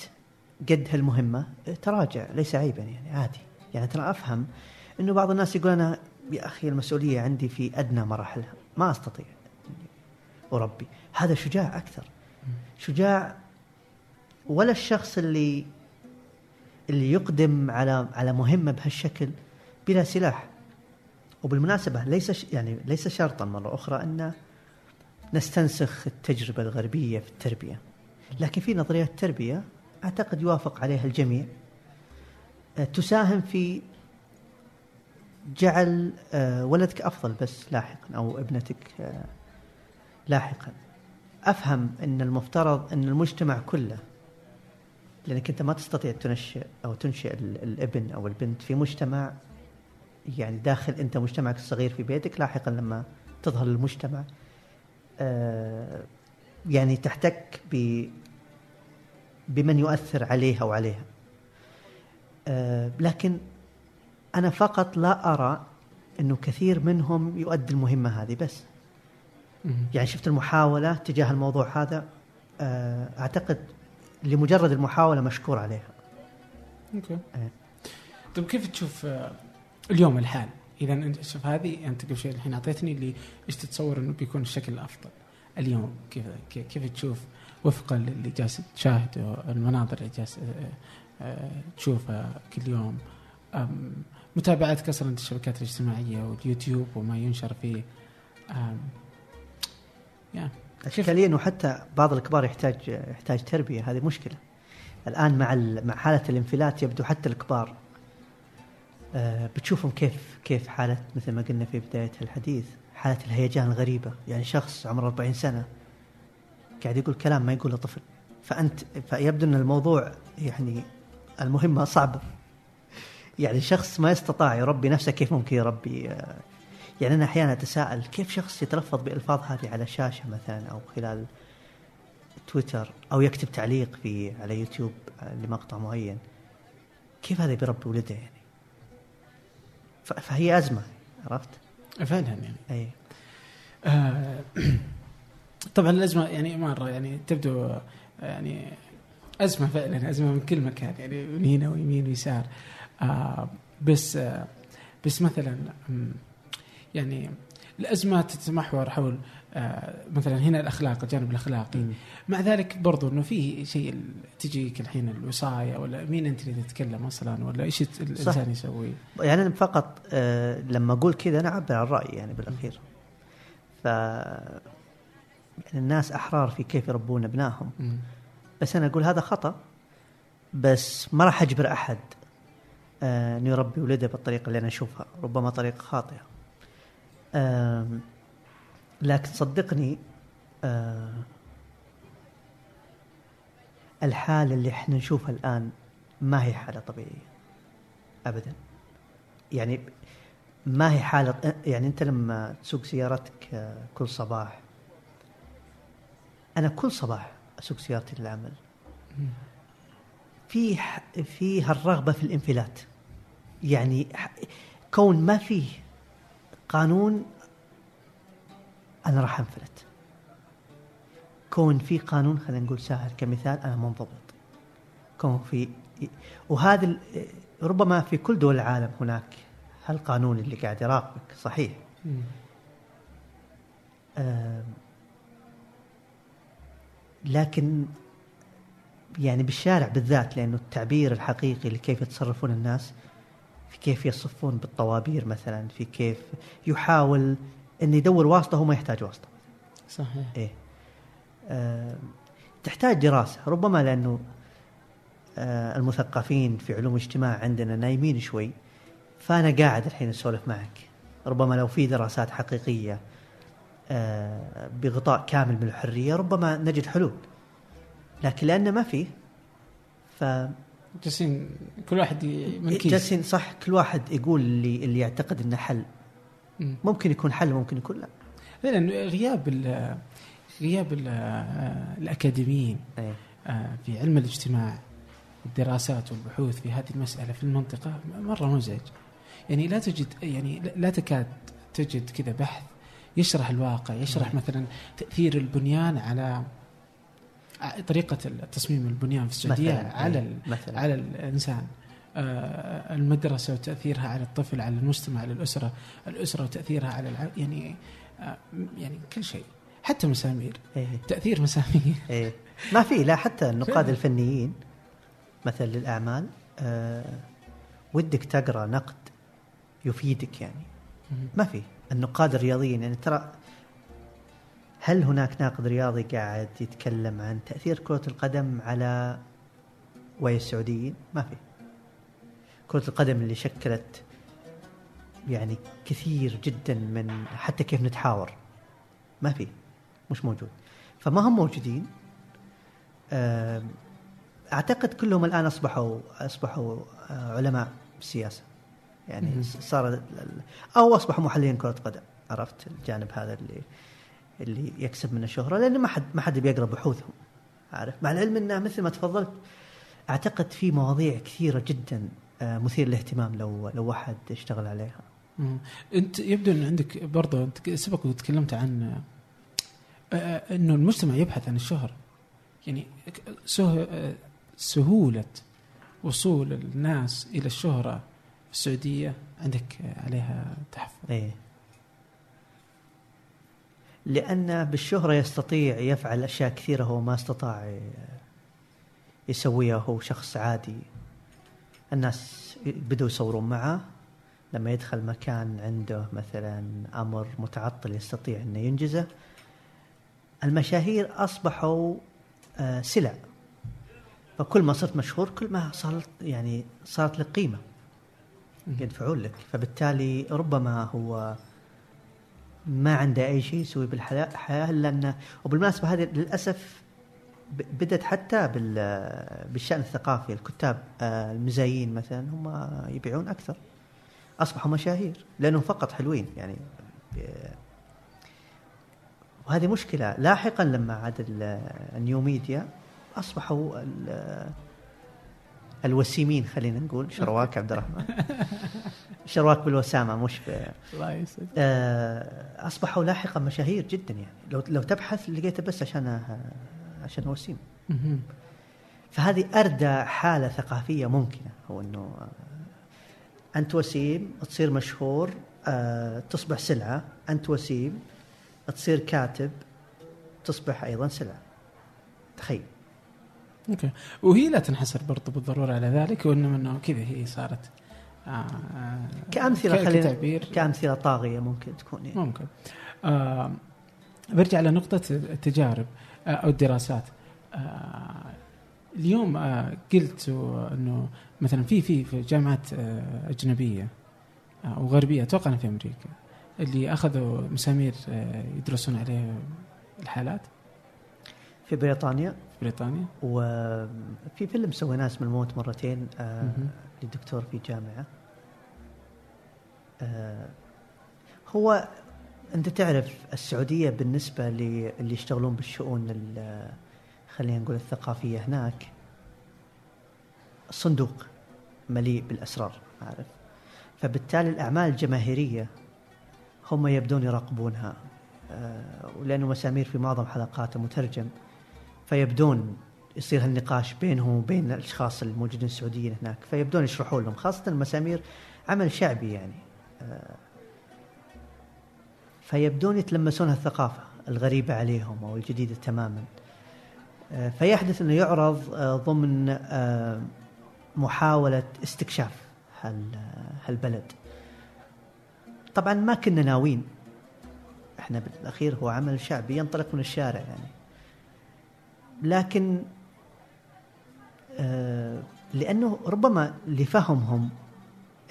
قد هالمهمة تراجع ليس عيبا يعني عادي يعني ترى أفهم إنه بعض الناس يقول أنا يا أخي المسؤولية عندي في أدنى مراحلها ما أستطيع وربي هذا شجاع أكثر شجاع ولا الشخص اللي اللي يقدم على على مهمة بهالشكل بلا سلاح. وبالمناسبة ليس يعني ليس شرطا مرة أخرى أن نستنسخ التجربة الغربية في التربية لكن في نظريات التربية أعتقد يوافق عليها الجميع تساهم في جعل ولدك أفضل بس لاحقا أو ابنتك لاحقا. أفهم أن المفترض أن المجتمع كله لأنك أنت ما تستطيع تنشئ أو تنشئ الابن أو البنت في مجتمع يعني داخل أنت مجتمعك الصغير في بيتك لاحقا لما تظهر المجتمع يعني تحتك ب بمن يؤثر عليها وعليها. أه لكن أنا فقط لا أرى أنه كثير منهم يؤدي المهمة هذه بس يعني شفت المحاولة تجاه الموضوع هذا أه أعتقد لمجرد المحاولة مشكور عليها. أوكي. أه. طب كيف تشوف اليوم الحال إذا أنت شوف هذه أنت قبل شوي الحين أعطيتني اللي إيش تتصور أنه بيكون الشكل الأفضل اليوم كيف كيف تشوف وفقا للي جالس تشاهده المناظر اللي جالس تشوفها كل يوم متابعتك أصلا الشبكات الاجتماعية واليوتيوب وما ينشر فيه يعني أشكاليا وحتى بعض الكبار يحتاج يحتاج تربية. هذه مشكلة الآن مع مع حالة الانفلات يبدو حتى الكبار بتشوفهم كيف كيف حالة مثل ما قلنا في بداية الحديث حالة الهيجان الغريبة يعني شخص عمره أربعين سنة قاعد يقول كلام ما يقوله طفل فأنت فيبدو أن الموضوع يعني المهمة صعبة يعني شخص ما يستطاع يربي نفسه كيف ممكن يربي يعني أنا أحيانا أتساءل كيف شخص يتلفظ بألفاظ هذه على شاشة مثلا أو خلال تويتر أو يكتب تعليق في على يوتيوب لمقطع معين كيف هذا بيربي ولده يعني فهي أزمة عرفت فعلا يعني أي. آه طبعا الأزمة يعني مرة يعني تبدو يعني أزمة فعلا أزمة من كل مكان يعني من هنا ويمين ويسار آه بس آه بس مثلا يعني الأزمة تتمحور حول آه مثلا هنا الأخلاق الجانب الأخلاقي م. مع ذلك برضو إنه في شيء تجيك الحين الوصاية ولا مين أنت اللي تتكلم أصلا ولا إيش الإنسان يسوي يعني أنا فقط آه لما أقول كذا أنا أعبر عن رأيي يعني بالأخير ف يعني الناس أحرار في كيف يربون أبنائهم بس أنا أقول هذا خطأ بس ما راح أجبر أحد آه إنه يربي ولده بالطريقة اللي أنا أشوفها ربما طريقة خاطئة لكن صدقني الحالة اللي احنا نشوفها الآن ما هي حالة طبيعية أبدا. يعني ما هي حالة، يعني أنت لما تسوق سيارتك كل صباح، أنا كل صباح أسوق سيارتي للعمل، في في هالرغبة في الانفلات. يعني كون ما فيه قانون أنا راح أنفلت، كون في قانون خلينا نقول سهل كمثال أنا منضبط، كون في، وهذا ربما في كل دول العالم هناك هالقانون اللي قاعد يراقبك صحيح. آه لكن يعني بالشارع بالذات، لأنه التعبير الحقيقي لكيف يتصرفون الناس، في كيف يصفون بالطوابير مثلا، في كيف يحاول أن يدور واسطة هو ما يحتاج واسطة. صحيح. إيه. أه تحتاج دراسة ربما، لأنه أه المثقفين في علوم اجتماع عندنا نايمين شوي، فأنا قاعد الحين أسولف معك. ربما لو في دراسات حقيقية أه بغطاء كامل من الحرية ربما نجد حلول، لكن لأنه ما فيه، ف جالسين كل واحد من كيس، جالسين صح كل واحد يقول اللي اللي يعتقد إنه حل. ممكن يكون حل، ممكن يكون لا. لأن غياب ال غياب ال الأكاديميين في علم الاجتماع والدراسات والبحوث في هذه المسألة في المنطقة مرة مزعج. يعني لا تجد، يعني لا تكاد تجد كذا بحث يشرح الواقع، يشرح مثلا تأثير البنيان على طريقة التصميم البنيان في السعودية مثلاً على مثلاً على الإنسان، المدرسة وتأثيرها على الطفل، على المجتمع، على الأسرة، الأسرة وتأثيرها على الع... يعني يعني كل شيء، حتى مسامير إيه. تأثير مسامير إيه. ما في، لا حتى النقاد الفنيين مثل للأعمال آه ودك تقرأ نقد يفيدك، يعني ما في. النقاد الرياضيين، يعني ترى هل هناك ناقد رياضي قاعد يتكلم عن تأثير كرة القدم على وعي السعوديين؟ ما في. كرة القدم اللي شكلت يعني كثير جدا من حتى كيف نتحاور، ما في، مش موجود. فما هم موجودين. أعتقد كلهم الآن أصبحوا أصبحوا علماء سياسة، يعني صار أو أصبحوا محللين كرة قدم. عرفت الجانب هذا اللي اللي يكسب من الشهرة، لأن ما حد ما حد بيقرأ بحوثهم. عارف، مع العلم إنه مثل ما تفضلت أعتقد في مواضيع كثيرة جدا مثير للاهتمام لو لو واحد اشتغل عليها. مم. أنت يبدو أن عندك برضه، أنت سبق وتكلمت عن إنه المجتمع يبحث عن الشهرة، يعني سه... سهولة وصول الناس إلى الشهرة في السعودية عندك عليها تحفظ. إيه. لأن بالشهرة يستطيع يفعل أشياء كثيرة هو ما استطاع يسويها هو شخص عادي. الناس بدوا يصورون معه، لما يدخل مكان عنده مثلا أمر متعطل يستطيع أنه ينجزه. المشاهير أصبحوا سلع، فكل ما صرت مشهور كل ما صارت يعني صارت لك قيمة يدفعون لك، فبالتالي ربما هو ما عنده أي شيء يسوي بالحياة. لأنه وبالمناسبة هذه للأسف بدت حتى بالشأن الثقافي، الكتاب المزايين مثلا هم يبيعون أكثر، أصبحوا مشاهير لأنهم فقط حلوين يعني. وهذه مشكلة لاحقا لما عاد النيو ميديا أصبحوا الوسيمين، خلينا نقول شرواك عبد الرحمن شرواك بالوسامة مش ب... أصبحوا لاحقا مشاهير جدا، يعني لو لو تبحث لقيته بس عشان عشان وسيم. فهذه أردى حالة ثقافية ممكنة، هو أنه أنت وسيم تصير مشهور تصبح سلعة، أنت وسيم تصير كاتب تصبح أيضا سلعة. تخيل. أوكي. وهي لا تنحصر برضو بالضرورة على ذلك، وإنما أنه كذا هي صارت آه آه كأمثلة، خلينا كأمثلة طاغية ممكن تكون يعني. ممكن آه برجع على نقطة التجارب آه أو الدراسات. آه اليوم آه قلت إنه مثلا في في في جامعات آه أجنبية آه وغربية، أتوقع في أمريكا اللي أخذوا مسامير يدرسون عليه الحالات في بريطانيا في بريطانيا وفي فيلم سويناه اسم الموت مرتين للدكتور في جامعة. هو أنت تعرف السعودية بالنسبة للي يشتغلون بالشؤون خلينا نقول الثقافية هناك صندوق مليء بالأسرار، عارف، فبالتالي الأعمال الجماهيرية هم يبدون يراقبونها، ولأنه مسامير في معظم حلقاته مترجم فيبدون يصير هالنقاش بينهم وبين الأشخاص الموجودين السعوديين هناك، فيبدون يشرحون لهم، خاصة المسامير عمل شعبي يعني، فيبدون يتلمسون هالثقافة الغريبة عليهم أو الجديدة تماما. فيحدث أنه يعرض ضمن محاولة استكشاف هالبلد. طبعا ما كنا ناويين، احنا بالأخير هو عمل شعبي ينطلق من الشارع يعني، لكن لأنه ربما لفهمهم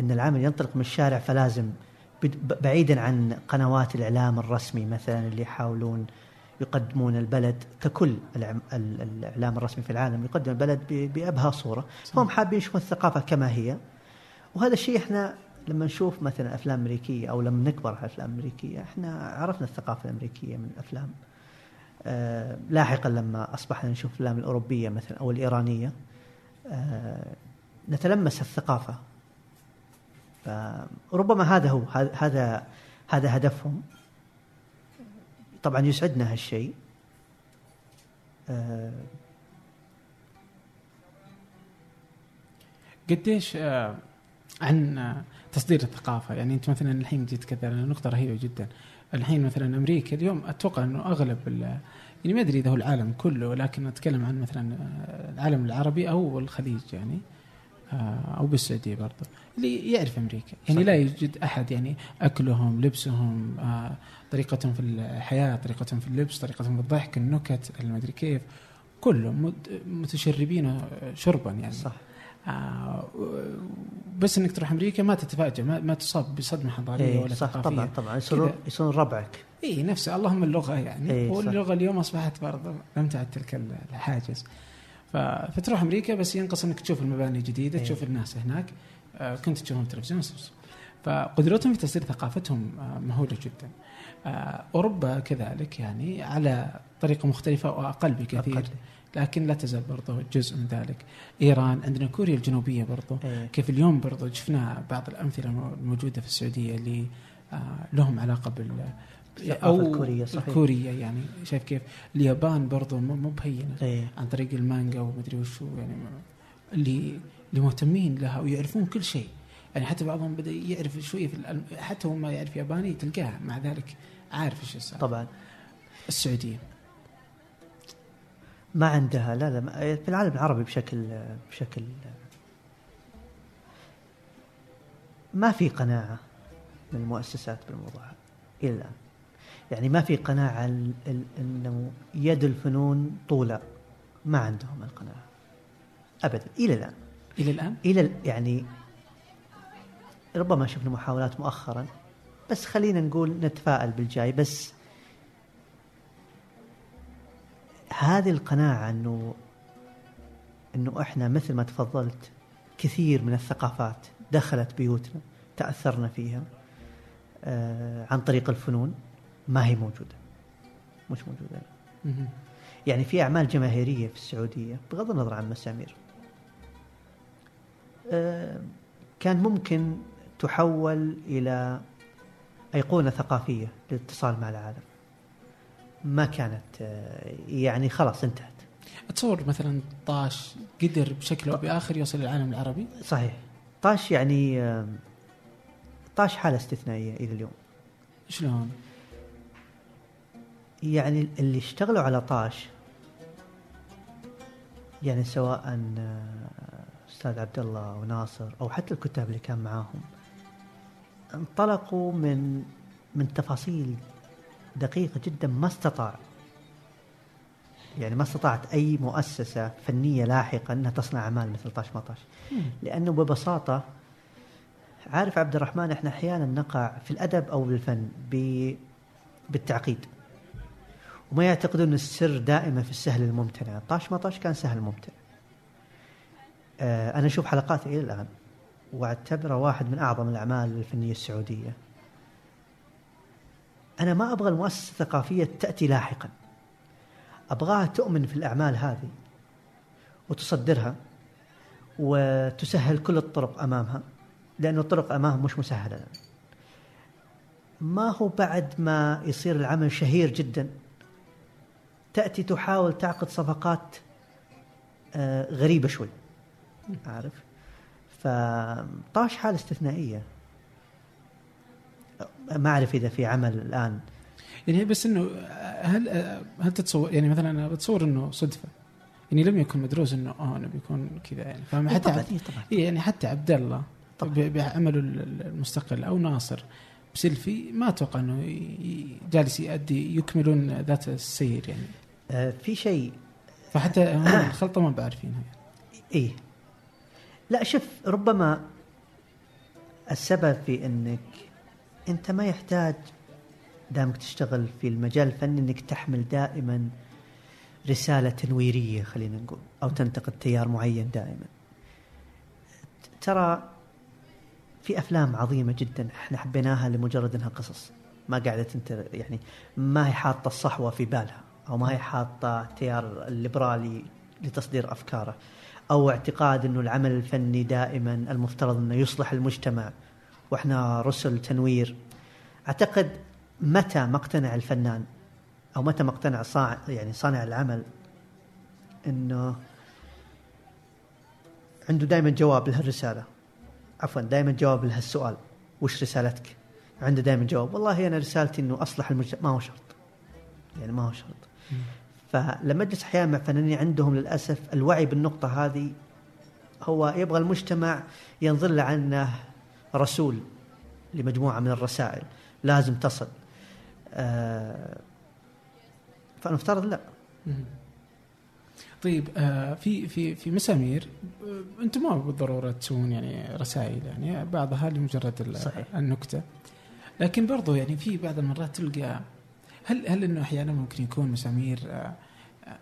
أن العمل ينطلق من الشارع فلازم بعيدا عن قنوات الإعلام الرسمي مثلا اللي يحاولون يقدمون البلد ككل، الإعلام الرسمي في العالم يقدم البلد بأبهى صورة، هم حابين يشوفون الثقافة كما هي. وهذا الشيء احنا لما نشوف مثلا أفلام أمريكية أو لما نكبر على أفلام أمريكية، احنا عرفنا الثقافة الأمريكية من الأفلام، آه لاحقا لما أصبحنا نشوف الأفلام الأوروبية مثلا أو الإيرانية آه نتلمس الثقافة. فربما هذا هو هذا هذا هدفهم. طبعا يسعدنا هالشيء. آه قديش آه عن تصدير الثقافة يعني أنت مثلا الحين جيت كذا نقطة رهيبة جدا. الحين مثلا أمريكا اليوم أتوقع أنه أغلب يعني ما أدري إذا هو العالم كله، ولكن أتكلم عن مثلا العالم العربي أو الخليج يعني أو بالسعودية برضه اللي يعرف أمريكا يعني صحيح. لا يوجد أحد يعني أكلهم، لبسهم، طريقتهم في الحياة، طريقتهم في اللبس، طريقتهم في الضحك، النكت، المدري كيف، كلهم متشربين شربا يعني صح. آه بس انك تروح امريكا ما تتفاجئ، ما, ما تصاب بصدمه حضاريه إيه ولا ثقافيه. طبعا طبعا يصيرون ربعك اي نفسه. اللهم اللغه يعني إيه واللغه اليوم اصبحت برضه لمتعت تلك الحاجز. فتروح امريكا بس ينقص انك تشوف المباني الجديده إيه. تشوف الناس هناك آه كنت تشوفهم تلفزيون. فقدرتهم في تصدير ثقافتهم آه مهوله جدا. آه اوروبا كذلك يعني على طريقه مختلفه واقل بكثير أقل. لكن لا تزال برضه جزء من ذلك. إيران عندنا، كوريا الجنوبية برضه أيه. كيف اليوم برضه شفنا بعض الأمثلة الموجودة في السعودية اللي لهم علاقة بال أو الكورية صحيح. الكورية يعني شايف كيف. اليابان برضه مبهينة أيه. عن طريق المانجا ومدري وشو يعني اللي اللي مهتمين لها ويعرفون كل شيء يعني. حتى بعضهم بدأ يعرف شوية في الألم... حتى هم ما يعرف ياباني تلقاه مع ذلك عارف إيش السالفة. طبعا السعودية ما عندها لا لا في العالم العربي بشكل بشكل ما في قناعة من المؤسسات بالموضوع إلى الآن يعني. ما في قناعة إنه يد الفنون طولة، ما عندهم القناعة أبدا إلى الآن إلى الآن إلى يعني. ربما شفنا محاولات مؤخرا بس خلينا نقول نتفائل بالجاي. بس هذه القناعة أنه أنه إحنا مثل ما تفضلت كثير من الثقافات دخلت بيوتنا تأثرنا فيها آه عن طريق الفنون، ما هي موجودة مش موجودة يعني. في أعمال جماهيرية في السعودية بغض النظر عن مسامير آه كان ممكن تحول إلى أيقونة ثقافية للاتصال مع العالم، ما كانت يعني خلاص انتهت. أتصور مثلا طاش قدر بشكل أو بآخر يوصل للعالم العربي صحيح. طاش يعني طاش حالة استثنائية إلى اليوم. شلون؟ يعني اللي اشتغلوا على طاش يعني سواء أستاذ عبد الله وناصر أو حتى الكتاب اللي كان معاهم انطلقوا من من تفاصيل دقيقة جدا ما استطاع يعني ما استطاعت أي مؤسسة فنية لاحقا أنها تصنع أعمال مثل طاش ماطاش، لأنه ببساطة عارف عبد الرحمن، احنا احيانا نقع في الادب او بالفن بالتعقيد، وما يعتقدون ان السر دائما في السهل الممتنع. طاش ماطاش كان سهل ممتنع. انا اشوف حلقاته الى الان واعتبره واحد من اعظم الاعمال الفنيه السعوديه. انا ما ابغى المؤسسه الثقافيه تاتي لاحقا، ابغاها تؤمن في الاعمال هذه وتصدرها وتسهل كل الطرق امامها، لأن الطرق أمامهم مش مسهلة. ما هو بعد ما يصير العمل شهير جدا تأتي تحاول تعقد صفقات غريبة شوي، عارف؟ فطاش حالة استثنائية. ما أعرف إذا في عمل الآن يعني، بس إنه هل هل تتصور يعني مثلا أنا بتصور إنه صدفة يعني لم يكن مدروس إنه آه أنا بيكون كذا يعني. فما حتى طبعاً عبد... طبعاً. يعني حتى عبد الله بعمله المستقل أو ناصر بسلفي ما أتوقع أنه جالس يؤدي يكملون ذات السير يعني. آه في شيء فحتى آه الخلطة ما بعرفينها يعني. إيه لا شوف، ربما السبب في أنك أنت ما يحتاج دامك تشتغل في المجال الفني أنك تحمل دائما رسالة تنويرية خلينا نقول، أو تنتقد تيار معين دائما. ترى في أفلام عظيمة جدا احنا حبيناها لمجرد انها قصص ما قعدت انت يعني، ما هي حاطة الصحوة في بالها، أو ما هي حاطة تيار الليبرالي لتصدير أفكاره، أو اعتقاد أنه العمل الفني دائما المفترض أنه يصلح المجتمع وإحنا رسل تنوير. أعتقد متى ما اقتنع الفنان أو متى ما اقتنع صانع يعني صانع العمل أنه عنده دائما جواب لهالرسالة، عفوا دائما جواب لها السؤال وش رسالتك، عنده دائما جواب. والله أنا رسالتي إنه أصلح المجتمع، ما هو شرط يعني، ما هو شرط. فلما أجلس أحيانا مع فنانين عندهم للأسف الوعي بالنقطة هذه، هو يبغى المجتمع ينظر له عنه رسول لمجموعة من الرسائل لازم تصل. آه فأنا أفترض لا. طيب آه في في في مسامير آه انتم ما بالضروره تسوون يعني رسائل يعني، بعضها لمجرد النكته، لكن برضو يعني في بعض المرات تلقى هل هل انه احيانا ممكن يكون مسامير آه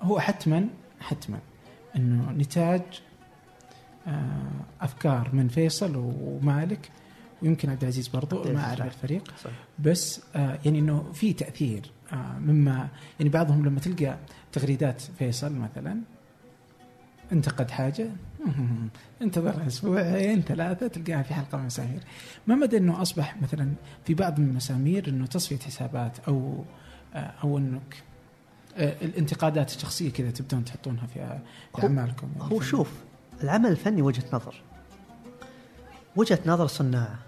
هو حتما حتما انه نتاج آه افكار من فيصل ومالك ويمكن عبد العزيز برضو، ما اعرف الفريق صحيح. بس آه يعني انه في تاثير آه مما يعني بعضهم لما تلقى تغريدات فيصل مثلا انتقد حاجة انتظر أسبوعين ثلاثة تلقاها في حلقة مسامير. ما مدى أنه أصبح مثلا في بعض من المسامير أنه تصفية حسابات أو آه أو أنك آه الانتقادات الشخصية كذا تبدون تحطونها في, في أعمالكم يعني. هو شوف العمل الفني وجهة نظر وجهة نظر صناعة،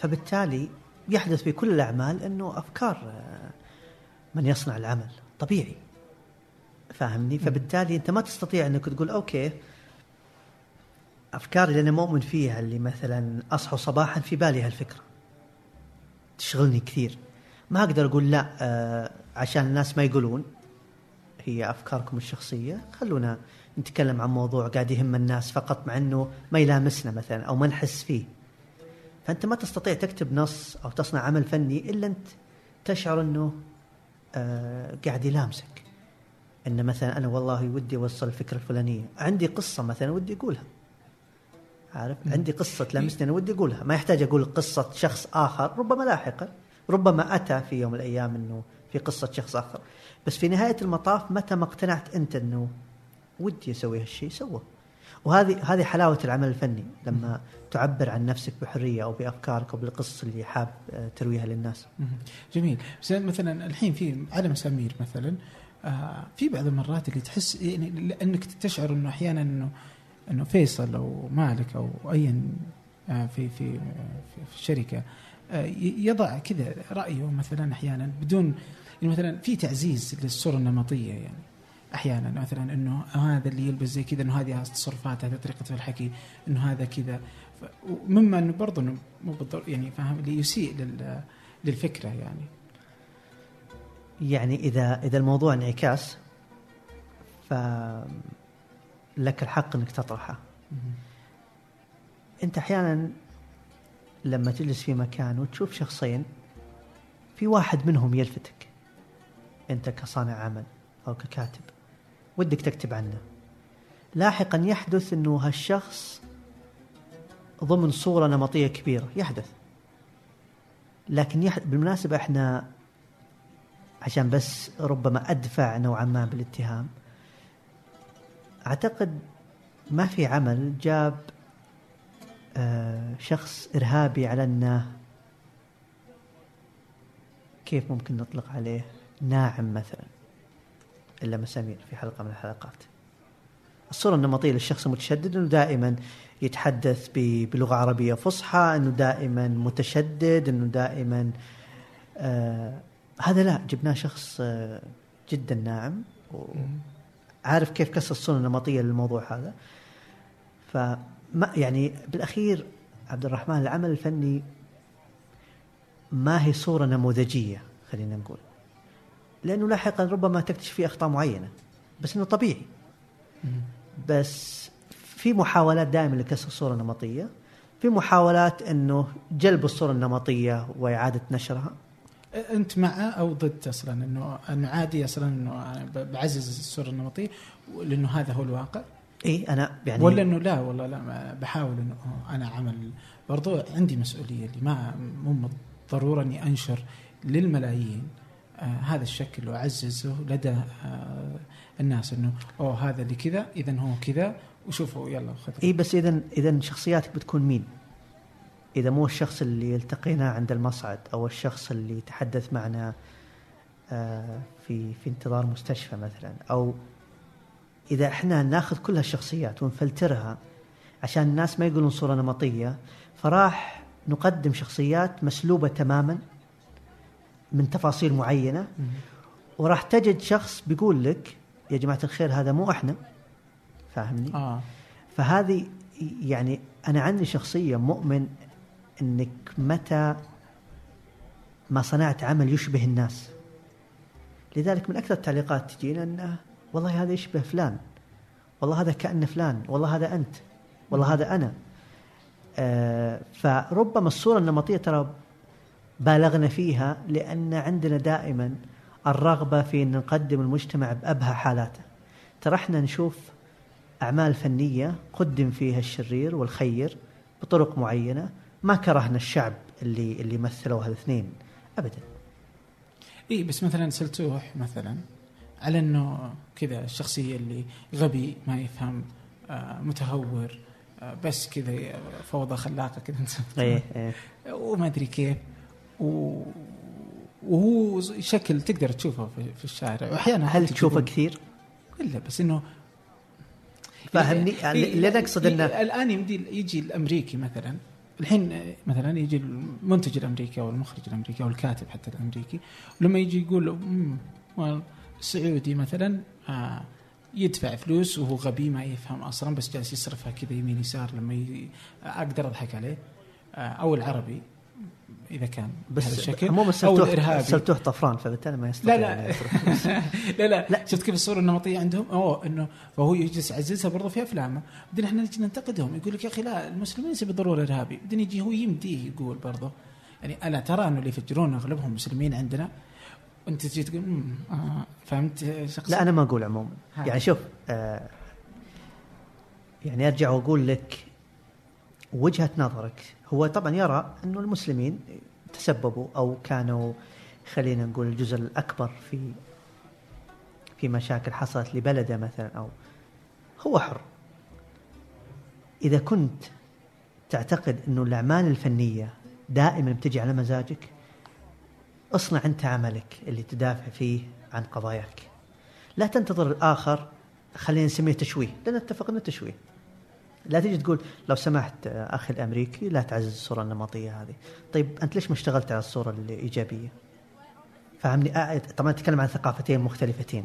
فبالتالي يحدث في كل الأعمال أنه أفكار من يصنع العمل طبيعي، فاهمني؟ فبالتالي أنت ما تستطيع أنك تقول أوكي أفكاري اللي أنا مؤمن فيها اللي مثلا أصحى صباحا في بالي هالفكرة تشغلني كثير، ما أقدر أقول لا آه عشان الناس ما يقولون هي أفكاركم الشخصية خلونا نتكلم عن موضوع قاعد يهم الناس فقط، مع أنه ما يلامسنا مثلا أو ما نحس فيه. فأنت ما تستطيع تكتب نص أو تصنع عمل فني إلا أنت تشعر أنه آه قاعد يلامسك، إن مثلا أنا والله ودي أوصل الفكرة الفلانية، عندي قصة مثلا ودي أقولها، عارف؟ عندي قصة تلامسني أنا ودي أقولها، ما يحتاج أقول قصة شخص آخر، ربما لاحقا ربما أتى في يوم الأيام إنه في قصة شخص آخر، بس في نهاية المطاف متى ما اقتنعت أنت إنه ودي أسوي هالشيء سوه. وهذه هذه حلاوة العمل الفني لما تعبر عن نفسك بحرية أو بأفكارك أو بالقصص اللي حاب ترويها للناس. جميل. مثلا الحين في على مسامير مثلا آه في بعض المرات اللي تحس يعني لأنك تشعر إنه أحيانًا إنه إنه فيصل أو مالك أو أيًا آه في, في في في الشركة آه يضع كذا رأيه مثلًا أحيانًا بدون يعني مثلًا في تعزيز للصورة النمطية يعني أحيانًا مثلًا إنه هذا اللي يلبس زي كذا، إنه هذه تصرفات، هذه طريقة في الحكي، إنه هذا كذا، مما إنه برضه إنه مو بالضرورة يعني فاهم اللي يسيء لل للفكرة يعني. يعني إذا إذا الموضوع انعكاس فلك الحق إنك تطرحه. أنت أحيانا لما تجلس في مكان وتشوف شخصين في واحد منهم يلفتك أنت كصانع عمل أو ككاتب ودك تكتب عنه، لاحقا يحدث أنه هالشخص ضمن صورة نمطية كبيرة يحدث. لكن يح... بالمناسبة احنا عشان بس ربما أدفع نوعا ما بالاتهام، أعتقد ما في عمل جاب آه شخص إرهابي على أنه كيف ممكن نطلق عليه ناعم مثلا إلا مسامير في حلقة من الحلقات. الصورة النمطية للشخص المتشدد أنه دائما يتحدث بلغة عربية فصحى، أنه دائما متشدد، أنه دائما آه هذا. لا، جبناه شخص آه جدا ناعم وعارف كيف كسر الصورة النمطية للموضوع هذا. فما يعني بالأخير عبد الرحمن العمل الفني ما هي صورة نموذجية خلينا نقول، لأنه لاحقا ربما تكتشف فيه أخطاء معينة بس أنه طبيعي. بس في محاولات دائما لكسر الصورة النمطية، في محاولات أنه جلب الصورة النمطية وإعادة نشرها. أنت مع أو ضد أصلا أنه أنه عادي أصلا أنه أنا بعزز الصورة النمطية لأنه هذا هو الواقع؟ إيه أنا يعني، ولا أنه لا والله لا بحاول أنه أنا عمل برضو عندي مسؤولية اللي ما مو ضروري أني أنشر للملايين آه هذا الشكل وأعززه لدى آه الناس أنه أوه هذا اللي كذا إذن هو كذا وشوفوا يلا خذوا. إيه بس إذن إذن شخصياتك بتكون مين؟ إذا مو الشخص اللي التقيناه عند المصعد أو الشخص اللي تحدث معنا آه في في انتظار مستشفى مثلا، أو إذا إحنا ناخذ كل هالشخصيات ونفلترها عشان الناس ما يقولون صورة نمطية، فراح نقدم شخصيات مسلوبة تماما من تفاصيل معينة، وراح تجد شخص بيقول لك يا جماعة الخير هذا مو إحنا، فاهمني؟ آه. فهذه يعني أنا عندي شخصية مؤمن أنك متى ما صنعت عمل يشبه الناس. لذلك من أكثر التعليقات تجينا أنه والله هذا يشبه فلان، والله هذا كأن فلان، والله هذا أنت، والله هذا أنا. آه فربما الصورة النمطية ترى بالغنا فيها لأن عندنا دائما الرغبة في أن نقدم المجتمع بأبهى حالاته. ترى احنا نشوف أعمال فنية قدم فيها الشرير والخير بطرق معينة، ما كرهنا الشعب اللي اللي مثلوا هالاثنين أبدا. إيه بس مثلا سلتوح مثلا على أنه كذا الشخصية اللي غبي ما يفهم آه متهور آه بس كذا فوضى خلاقة كذا إيه إيه. وما أدري كيف، وهو شكل تقدر تشوفه في الشارع وأحيانا. هل تشوفه كثير؟ إلا بس إنه فهمني اللي أقصد إنه الآن يمدي يجي الأمريكي مثلا، الحين مثلا يجي المنتج الأمريكي أو المخرج الأمريكي أو الكاتب حتى الأمريكي، ولما يجي يقول السعودي مثلا آه يدفع فلوس وهو غبي ما يفهم أصلا بس جالس يصرفها كذا يمين يسار، لما ي... أقدر أضحك عليه آه أو العربي إذا كان بهذا الشكل مو مسلتوح سلتوح طفران فبالتالي ما يستطيع. لا لا لا, لا لا شفت كيف الصورة النمطية عندهم أو إنه فهو يجلس عززها برضه في أفلامه. بدنا إحنا نجي ننتقدهم يقول لك يا أخي لا المسلمين ليس بالضرورة إرهابي، بدنا يجي هو يمديه يقول برضه يعني ألا ترى إنه اللي يفجرون أغلبهم مسلمين عندنا وأنت تجي تقول آه فهمت شخص. لا أنا ما أقول عموما يعني شوف آه يعني أرجع وأقول لك وجهة نظرك. هو طبعا يرى أنه المسلمين تسببوا أو كانوا خلينا نقول الجزء الأكبر في في مشاكل حصلت لبلده مثلا، أو هو حر. إذا كنت تعتقد أنه الأعمال الفنية دائما بتجي على مزاجك، اصنع أنت عملك اللي تدافع فيه عن قضاياك، لا تنتظر الآخر. خلينا نسميه تشويه، لأن اتفقنا تشويه. لا تجي تقول لو سمحت أخي الأمريكي لا تعزز الصورة النمطية هذه. طيب أنت ليش ما اشتغلت على الصورة الإيجابية؟ فهمني. طبعا نتكلم عن ثقافتين مختلفتين.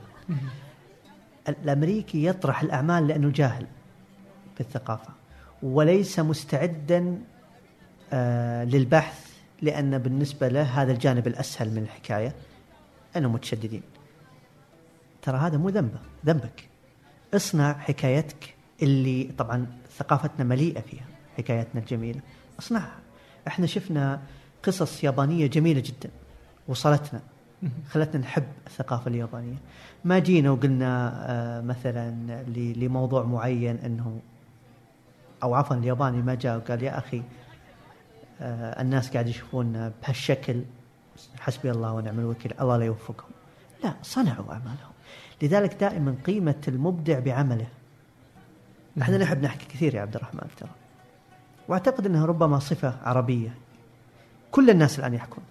الأمريكي يطرح الأعمال لأنه جاهل في الثقافة وليس مستعدا آه للبحث، لأن بالنسبة له هذا الجانب الأسهل من الحكاية أنه متشددين. ترى هذا مو ذنبه، ذنبك. اصنع حكايتك اللي طبعا ثقافتنا مليئة فيها، حكاياتنا الجميلة اصنعها. احنا شفنا قصص يابانية جميلة جدا وصلتنا خلتنا نحب الثقافة اليابانية. ما جينا وقلنا مثلا لموضوع معين انه او عفوا الياباني ما جاء وقال يا اخي الناس قاعد يشوفوننا بهالشكل حسبي الله ونعم الوكيل الله لا يوفقهم. لا، صنعوا اعمالهم. لذلك دائما قيمة المبدع بعمله. احنا نحب نحكي كثير يا عبد الرحمن ترى، واعتقد انها ربما صفة عربية. كل الناس الان يحكون،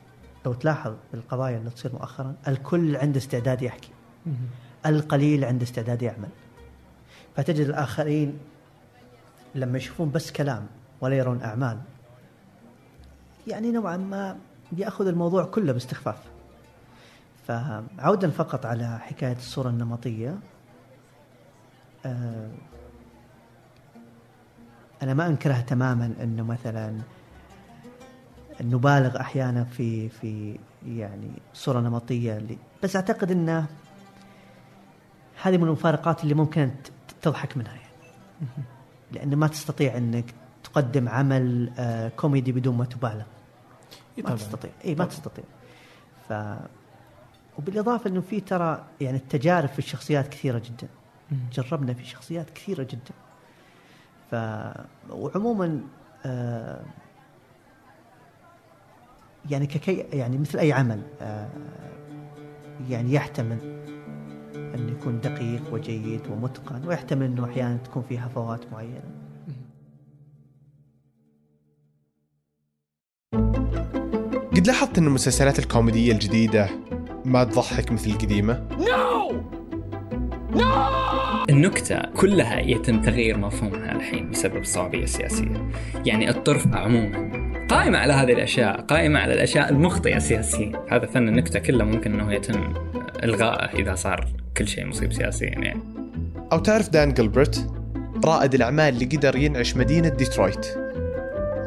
لو تلاحظ القضايا اللي تصير مؤخرا الكل عنده استعداد يحكي، القليل عنده استعداد يعمل. فتجد الآخرين لما يشوفون بس كلام ولا يرون أعمال يعني نوعا ما بيأخذ الموضوع كله باستخفاف. فعودا فقط على حكاية الصورة النمطية، أنا ما أنكرها تماما أنه مثلا نبالغ أحيانا في في يعني صورة نمطية، بس أعتقد أن هذه من المفارقات اللي ممكن تضحك منها يعني. لأن ما تستطيع أنك تقدم عمل كوميدي بدون ما تبالغ، ما تستطيع. إيه ما تستطيع. ف وبالإضافة أنه في ترى يعني التجارب في الشخصيات كثيرة جدا، جربنا في شخصيات كثيرة جدا. ف وعموما آه يعني ككي يعني مثل أي عمل آه يعني يحتمل أن يكون دقيق وجيد ومتقن، ويحتمل أنه أحيانا تكون فيها فوات معينة. قد لاحظت أن المسلسلات الكوميدية الجديدة ما تضحك مثل القديمة؟ no! no! النكتة كلها يتم تغيير مفهومها الحين بسبب الصعوبية السياسية. يعني الطرف عموما قائمة على هذه الأشياء، قائمة على الأشياء المخطئة سياسيا. هذا فن النكتة كله ممكن أنه يتم إلغائه إذا صار كل شيء مصيب سياسيا يعني. أو تعرف دان جلبرت رائد الأعمال اللي قدر ينعش مدينة ديترويت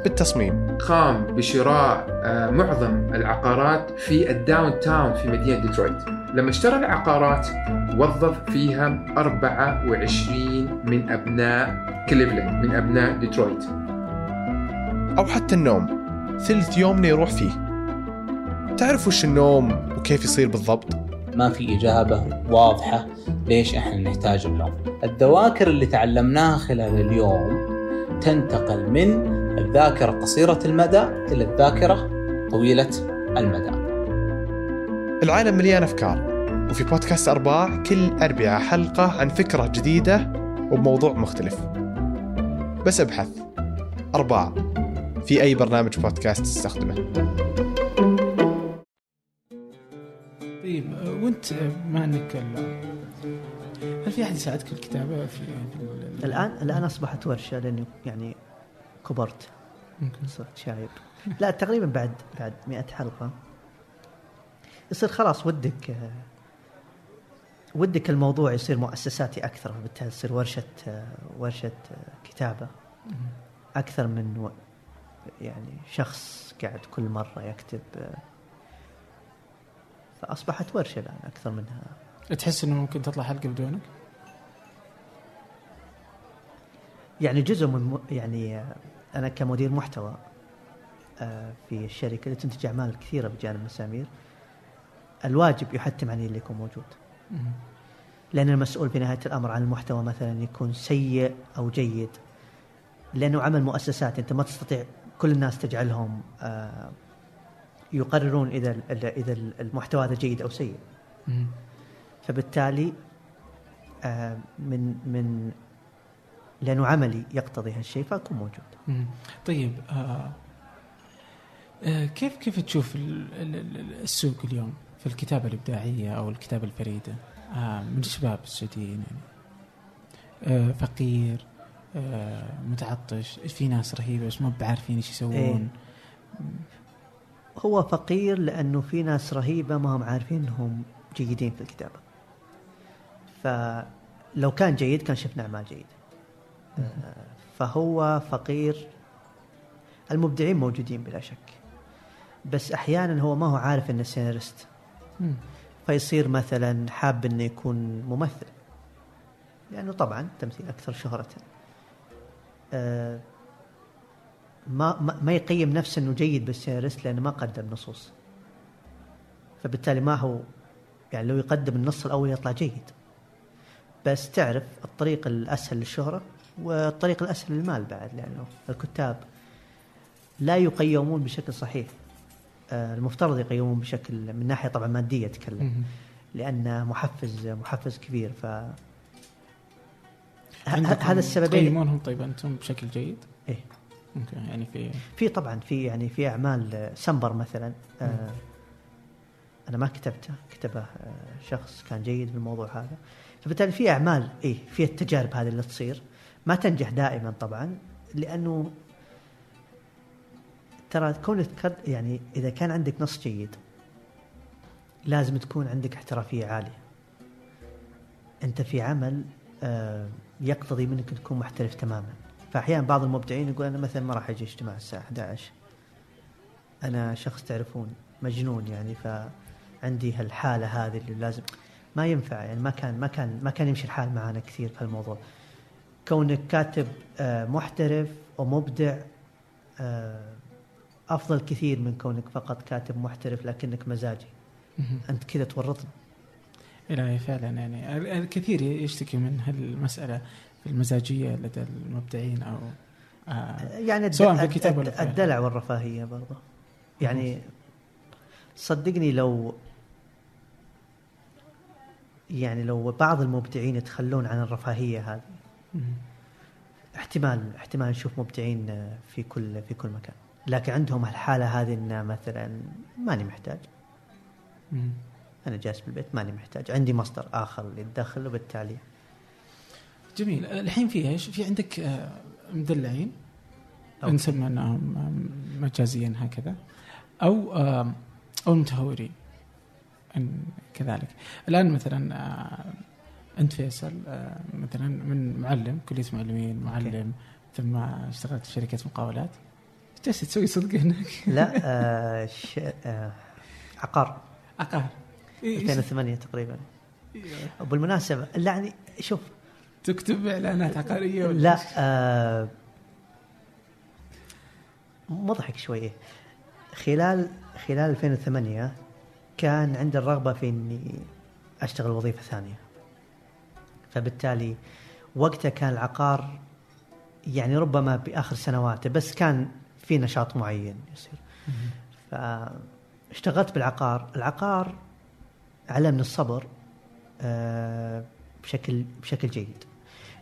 بالتصميم، قام بشراء معظم العقارات في الداون تاون في مدينة ديترويت. لما اشترى العقارات وظف فيها أربعة وعشرين من أبناء كليفلاند، من أبناء ديترويت. أو حتى النوم، ثلث يومنا يروح فيه. تعرفوا وش النوم وكيف يصير بالضبط؟ ما في إجابة واضحة ليش إحنا نحتاج النوم. الذواكر اللي تعلمناها خلال اليوم تنتقل من الذاكرة قصيرة المدى إلى الذاكرة طويلة المدى. العالم مليان أفكار، وفي بودكاست أرباع كل أربعة حلقة عن فكرة جديدة وبموضوع مختلف. بس ابحث أرباع في أي برنامج بودكاست تستخدمه. طيب وأنت ما أنك هل في أحد يساعدك الكتابة في الآن؟ الآن أصبحت ورشة لأني يعني كبرت، ممكن صرت شايب. لا تقريبا بعد بعد مئة حلقة يصير خلاص ودك ودك الموضوع يصير مؤسساتي أكثر، فبالتالي يصير ورشة ورشة كتابة أكثر من يعني شخص قاعد كل مرة يكتب. فأصبحت ورشة الآن أكثر منها. تحس إنه ممكن تطلع حلقة بدونك؟ يعني جزء من يعني أنا كمدير محتوى في الشركة اللي تنتج أعمال كثيرة بجانب مسامير، الواجب يحتم علي اللي يكون موجود، لأن المسؤول بنهاية الأمر عن المحتوى مثلا يكون سيء أو جيد، لأنه عمل مؤسسات أنت ما تستطيع كل الناس تجعلهم يقررون إذا إذا المحتوى هذا جيد أو سيء. فبالتالي من من لأنه عملي يقتضي هالشيء فأكون موجود. مم. طيب آه آه كيف كيف تشوف ال ال السوق اليوم في الكتابة الإبداعية أو الكتابة الفريدة آه من الشباب السعوديين؟ يعني آه فقير، آه متعطش، في ناس رهيبة بس ما بعرفين إيش يسوون. إيه. هو فقير لأنه في ناس رهيبة ما هم عارفين إنهم جيدين في الكتابة. فلو كان جيد كان شفنا أعمال جيدة. فهو فقير. المبدعين موجودين بلا شك، بس أحيانا هو ما هو عارف أنه سيناريست، فيصير مثلا حاب أنه يكون ممثل لأنه طبعا تمثيل أكثر شهرة. ما ما يقيم نفسه انه جيد بالسيناريست لانه ما قدم نصوص، فبالتالي ما هو يعني لو يقدم النص الاول يطلع جيد. بس تعرف الطريق الاسهل للشهره والطريق الاسهل للمال بعد، لانه الكتاب لا يقيمون بشكل صحيح، المفترض يقيمون بشكل من ناحيه طبعا ماديه اتكلم، لان محفز محفز كبير. ف هذا السببين يقيمونهم. طيب انتم بشكل جيد؟ ايه يعني في في طبعا في يعني في اعمال سمبر مثلا آه انا ما كتبتها، كتبه آه شخص كان جيد بالموضوع هذا. فبالتالي في اعمال ايه في التجارب هذه اللي تصير ما تنجح دائما طبعا، لانه ترى كونك يعني اذا كان عندك نص جيد لازم تكون عندك احترافيه عاليه، انت في عمل آه يقتضي منك تكون محترف تماما. فأحيانا بعض المبدعين يقول أنا مثلا ما راح أجي اجتماع الساعة أحد عشر، أنا شخص تعرفون مجنون يعني، فعندي هالحالة هذه اللي لازم ما ينفع يعني، ما كان ما كان ما كان يمشي الحال معنا كثير في هالموضوع. كونك كاتب محترف ومبدع أفضل كثير من كونك فقط كاتب محترف لكنك مزاجي، أنت كذا تورطني. إيه فعلا يعني الكثير يشتكي من هالمسألة المزاجية لدى المبدعين، أو آه يعني سواء الكتاب ولا الدلع والرفاهية برضه يعني. صدقني لو يعني لو بعض المبدعين يتخلون عن الرفاهية هذه احتمال احتمال نشوف مبدعين في كل في كل مكان، لكن عندهم الحالة هذه إن مثلا ماني محتاج، أنا جالس بالبيت ماني محتاج، عندي مصدر آخر للدخل وبالتالي. جميل. الحين في ايش في عندك؟ مدلعين نسمى انهم مجازيا هكذا، او او متهورين كذلك. الان مثلا انت فيصل مثلا من معلم كليه معلمين، معلم ثم اشتغلت في شركه مقاولات، ايش تسوي صدق هناك؟ لا آه ش... آه عقار عقار ألفين وثمانية تقريبا. وبالمناسبه لا يعني شوف تكتب إعلانات عقارية ولا لا؟ آه مضحك شوية. خلال خلال ألفين وثمانية كان عندي الرغبة في إني أشتغل وظيفة ثانية، فبالتالي وقتها كان العقار يعني ربما بآخر سنواته، بس كان في نشاط معين يصير. فاشتغلت بالعقار. العقار علمني الصبر آه بشكل بشكل جيد،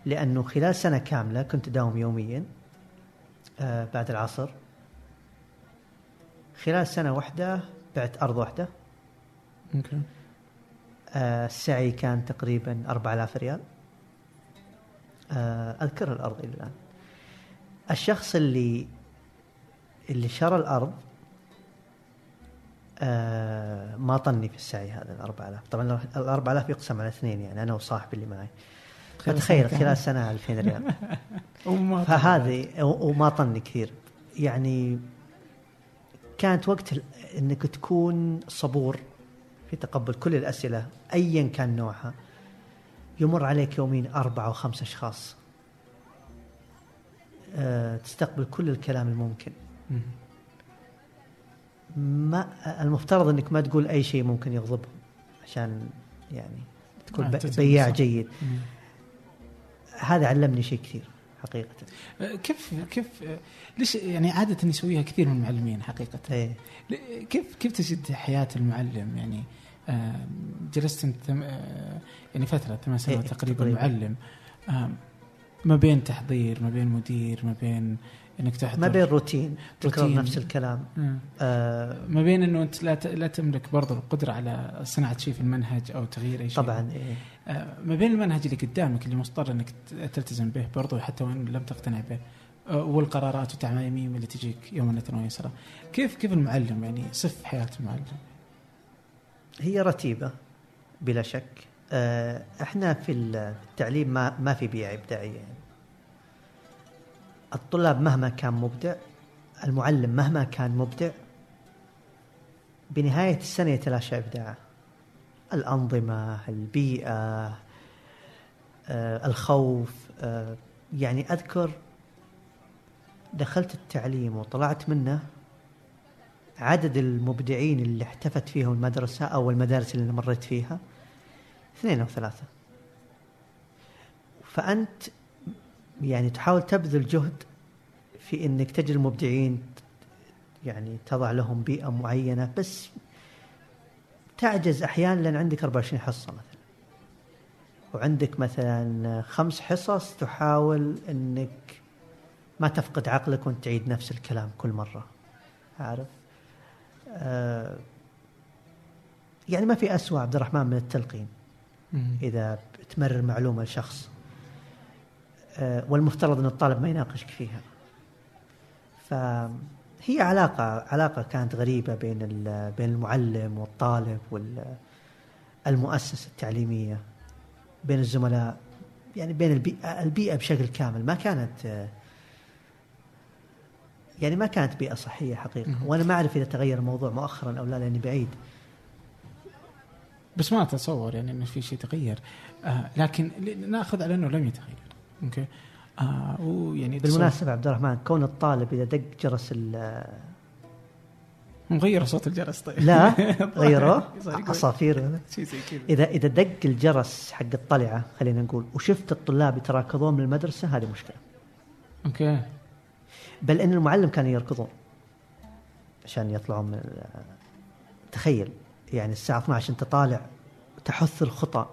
لأنه خلال سنة كاملة كنت أداوم يوميا آه بعد العصر. خلال سنة واحدة بعت أرض واحدة. ممكن. آه السعي كان تقريبا أربعة آلاف ريال. آه أذكر الأرض إلى الآن. الشخص اللي اللي شرى الأرض آه ما طني في السعي هذا الأربعة آلاف. طبعا الأربعة آلاف يقسم على اثنين يعني أنا وصاحبي اللي معي، فتخيل خلال سنة ألفين ريال فهذه وما طني كثير يعني. كانت وقت أنك تكون صبور في تقبل كل الأسئلة أيا كان نوعها. يمر عليك يومين أربعة أو خمسة أشخاص آه تستقبل كل الكلام الممكن. ما المفترض انك ما تقول اي شيء ممكن يغضبهم عشان يعني تكون بياع جيد. هذا علمني شيء كثير حقيقه. كيف كيف ليش يعني عاده يسويها كثير من المعلمين حقيقه؟ ايه. كيف كيف تجد حياه المعلم يعني؟ جلست يعني فتره ثمان سنوات تقريبا معلم، ما بين تحضير ما بين مدير ما بين انك تحضر ما بين روتين تكرر نفس الكلام آه ما بين انه انت لا لا تملك برضه القدره على صناعه شيء في المنهج او تغيير اي شيء طبعا. إيه. آه ما بين المنهج اللي قدامك اللي مضطر انك تلتزم به برضه حتى وان لم تقتنع به، آه والقرارات والتعميم اللي تجيك يوما ويسرا. كيف كيف المعلم يعني صف حياه المعلم؟ هي رتيبه بلا شك. آه احنا في التعليم ما ما في بيئه ابداعيه يعني. الطلاب مهما كان مبدع، المعلم مهما كان مبدع، بنهاية السنة يتلاشى إبداعه. الأنظمة، البيئة، آه، الخوف. آه، يعني أذكر دخلت التعليم وطلعت منه عدد المبدعين اللي احتفت فيهم المدرسة أو المدارس اللي مريت فيها اثنين أو ثلاثة. فأنت يعني تحاول تبذل جهد في أنك تجد المبدعين، يعني تضع لهم بيئة معينة، بس تعجز أحيانا لأن عندك أربعة وعشرين حصة مثلا، وعندك مثلا خمس حصص تحاول أنك ما تفقد عقلك وأنت تعيد نفس الكلام كل مرة، عارف؟ آه يعني ما في أسوأ عبد الرحمن من التلقين إذا تمرر معلومة لشخص، آه والمفترض أن الطالب ما يناقشك فيها. فهي علاقة علاقة كانت غريبة بين بين المعلم والطالب والمؤسسة التعليمية، بين الزملاء، يعني بين البيئة, البيئة بشكل كامل. ما كانت يعني ما كانت بيئة صحية حقيقة، وأنا ما أعرف إذا تغير الموضوع مؤخرا أو لا لأني بعيد، بس ما أتصور يعني إنه في شيء تغير، آه لكن نأخذ على إنه لم يتغير. أوكي. آه ويعني بالمناسبة عبد الرحمن، كون الطالب إذا دق جرس ال مغير صوت الجرس، طيب لا غيره عصافير إذا إذا دق الجرس حق الطلعة خلينا نقول وشفت الطلاب يتراكضون من المدرسة، هذه مشكلة. أوكي. بل إن المعلم كانوا يركضون عشان يطلعون من، تخيل يعني الساعة اثنتي عشرة أنت طالع تحث الخطأ،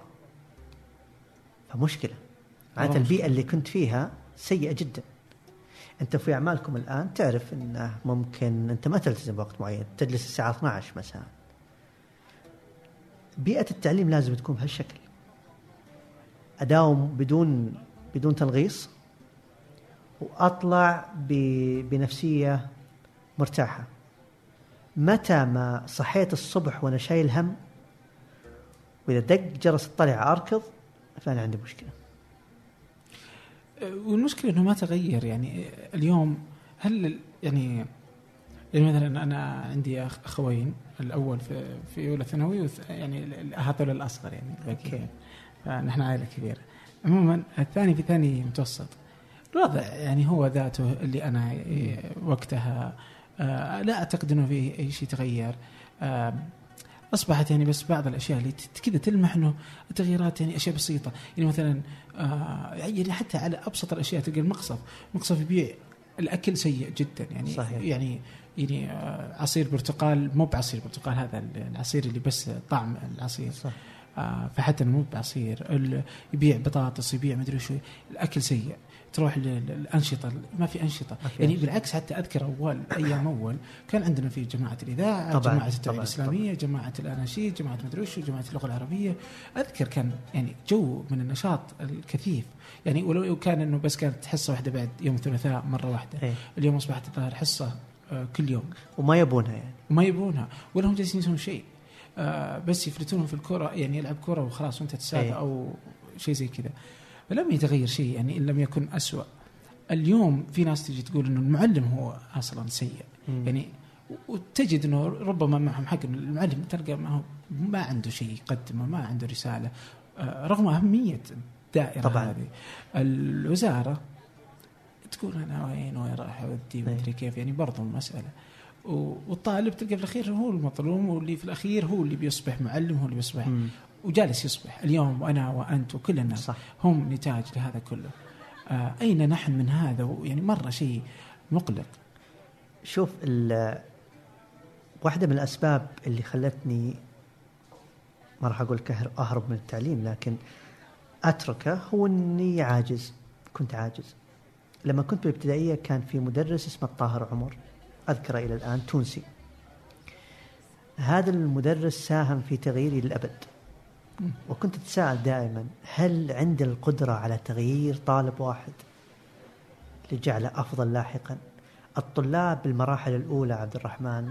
فمشكلة. معناته البيئة اللي كنت فيها سيئة جدا. أنت في أعمالكم الآن تعرف أنه ممكن أنت ما تلتزم بوقت معين، تجلس الساعة اثنتي عشرة مثلا. بيئة التعليم لازم تكون بهالشكل، أداوم بدون بدون تنغيص، وأطلع بنفسية مرتاحة. متى ما صحيت الصبح وأنا شايل هم وإذا دق جرس الطلعة أركض، فأنا عندي مشكلة. والمشكلة إنه ما تغير. يعني اليوم هل يعني يعني مثلا أنا عندي أخوين، الأول في في أولى ثانوي، يعني هذول الأصغر يعني okay. فنحن عائلة كبيرة. عموما الثاني في ثاني متوسط، الوضع يعني هو ذاته اللي أنا وقتها، لا أعتقد إنه فيه أي شيء تغير. أصبحت يعني بس بعض الأشياء اللي كذا تلمح إنه التغييرات يعني أشياء بسيطة، يعني مثلا يعني حتى على أبسط الأشياء تلقى المقصف مقصف يبيع الأكل سيء جدا، يعني صحيح. يعني يعني عصير برتقال مو بعصير برتقال، هذا العصير اللي بس طعم العصير صح. فحتى مو بعصير، يبيع بطاطس، يبيع مدري شو، الأكل سيء. تروح للأنشطة ما في أنشطة، يعني بالعكس. حتى أذكر أول أيام أول كان عندنا في جماعة الإذاعة، جماعة التوعية الإسلامية، جماعة الأناشيد، جماعة مدروش، وجماعة اللغة العربية. أذكر كان يعني جو من النشاط الكثيف، يعني ولو كان إنه بس كانت حصة واحدة بعد يوم الثلاثاء مرة واحدة. هي. اليوم أصبحت الظاهر حصة كل يوم، وما يبونها يعني وما يبونها ولا هم جالسين يسوون شيء، بس يفلتونهم في الكرة، يعني يلعب كرة وخلاص وأنت تساعد أو شيء زي كذا. فلم يتغير شيء يعني إن لم يكن أسوأ. اليوم في ناس تجي تقول إنه المعلم هو أصلاً سيء، مم. يعني وتجد إنه ربما معهم حق، إن المعلم تلقى ما هو ما عنده شيء يقدمه، ما عنده رسالة، آه رغم أهمية الدائرة طبعاً. هذه الوزارة تقول أنا وين وين راح أودي مدري كيف، يعني برضو المسألة. والطالب تلقى في الأخير هو المظلوم، واللي في الأخير هو اللي بيصبح معلم، هو اللي بيصبح مم. وجالس يصبح اليوم، وأنا وأنت وكل الناس صح. هم نتاج لهذا كله. آه أين نحن من هذا؟ يعني مرة شيء مقلق. شوف، واحدة من الأسباب اللي خلتني ما راح أقول أهرب من التعليم لكن أتركه، هو أني عاجز. كنت عاجز لما كنت بالابتدائية. كان في مدرس اسمه الطاهر عمر، أذكره إلى الآن، تونسي. هذا المدرس ساهم في تغييري للأبد، وكنت أتساءل دائما هل عند القدرة على تغيير طالب واحد لجعله أفضل لاحقا. الطلاب بالمراحل الأولى عبد الرحمن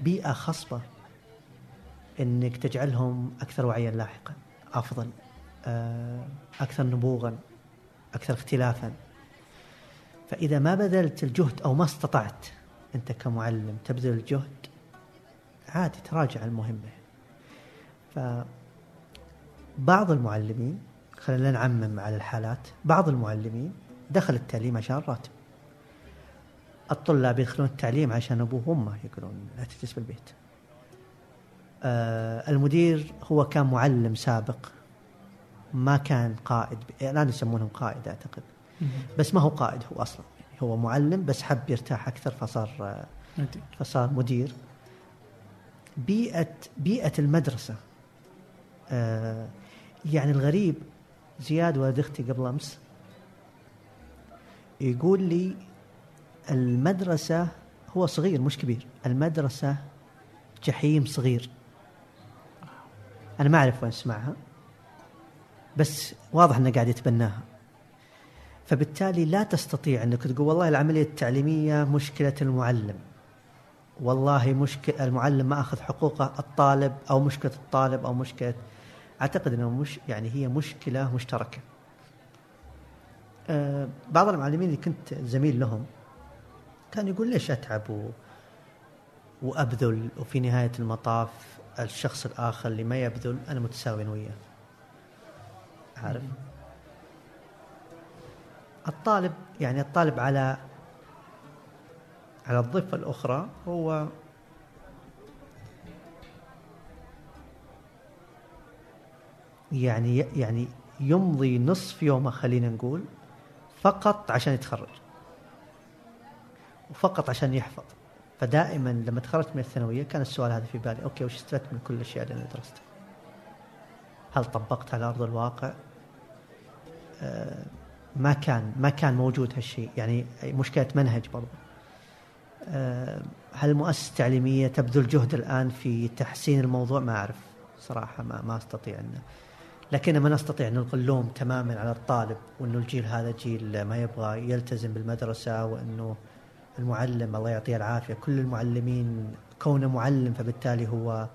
بيئة خصبة أنك تجعلهم أكثر وعيا لاحقا، أفضل، أكثر نبوغا، أكثر اختلافا. فإذا ما بذلت الجهد أو ما استطعت أنت كمعلم تبذل الجهد، عادي تراجع المهمة. ف بعض المعلمين، خلينا نعمم على الحالات، بعض المعلمين دخل التعليم عشان راتب، الطلاب يدخلون التعليم عشان أبوه وأمه يقولون لا تجلس بالبيت. آه المدير هو كان معلم سابق، ما كان قائد، الآن يسمونهم قائد أعتقد، بس ما هو قائد هو أصلا، هو معلم بس حب يرتاح أكثر فصار فصار مدير. بيئة بيئة المدرسة، آه يعني الغريب زياد ولد أختي قبل أمس يقول لي المدرسة، هو صغير مش كبير، المدرسة جحيم صغير. أنا ما أعرف وين اسمعها بس واضح أنه قاعد يتبناها، فبالتالي لا تستطيع أنك تقول والله العملية التعليمية مشكلة المعلم، والله مشكلة المعلم ما أخذ حقوقه، الطالب أو مشكلة الطالب أو مشكلة، أعتقد أنه مش يعني هي مشكلة مشتركة. أه بعض المعلمين اللي كنت زميل لهم كان يقول ليش أتعب و... وأبذل وفي نهاية المطاف الشخص الآخر اللي ما يبذل أنا متساوي وياه، عارف؟ الطالب يعني الطالب على على الضفة الأخرى هو يعني يعني يمضي نصف يومه خلينا نقول فقط عشان يتخرج وفقط عشان يحفظ. فدائما لما تخرجت من الثانوية كان السؤال هذا في بالي، أوكي وش استفدت من كل الأشياء اللي أنا درستها؟ هل طبقتها على أرض الواقع؟ أه ما كان ما كان موجود هالشيء، يعني مشكلة منهج برضه. أه هل مؤسسة تعليمية تبذل جهد الآن في تحسين الموضوع؟ ما أعرف صراحة، ما ما أستطيع أنه، لكن ما نستطيع أن نلقي اللوم تماما على الطالب وأنه الجيل هذا جيل ما يبغى يلتزم بالمدرسة، وأنه المعلم الله يعطيه العافية كل المعلمين كونه معلم فبالتالي هو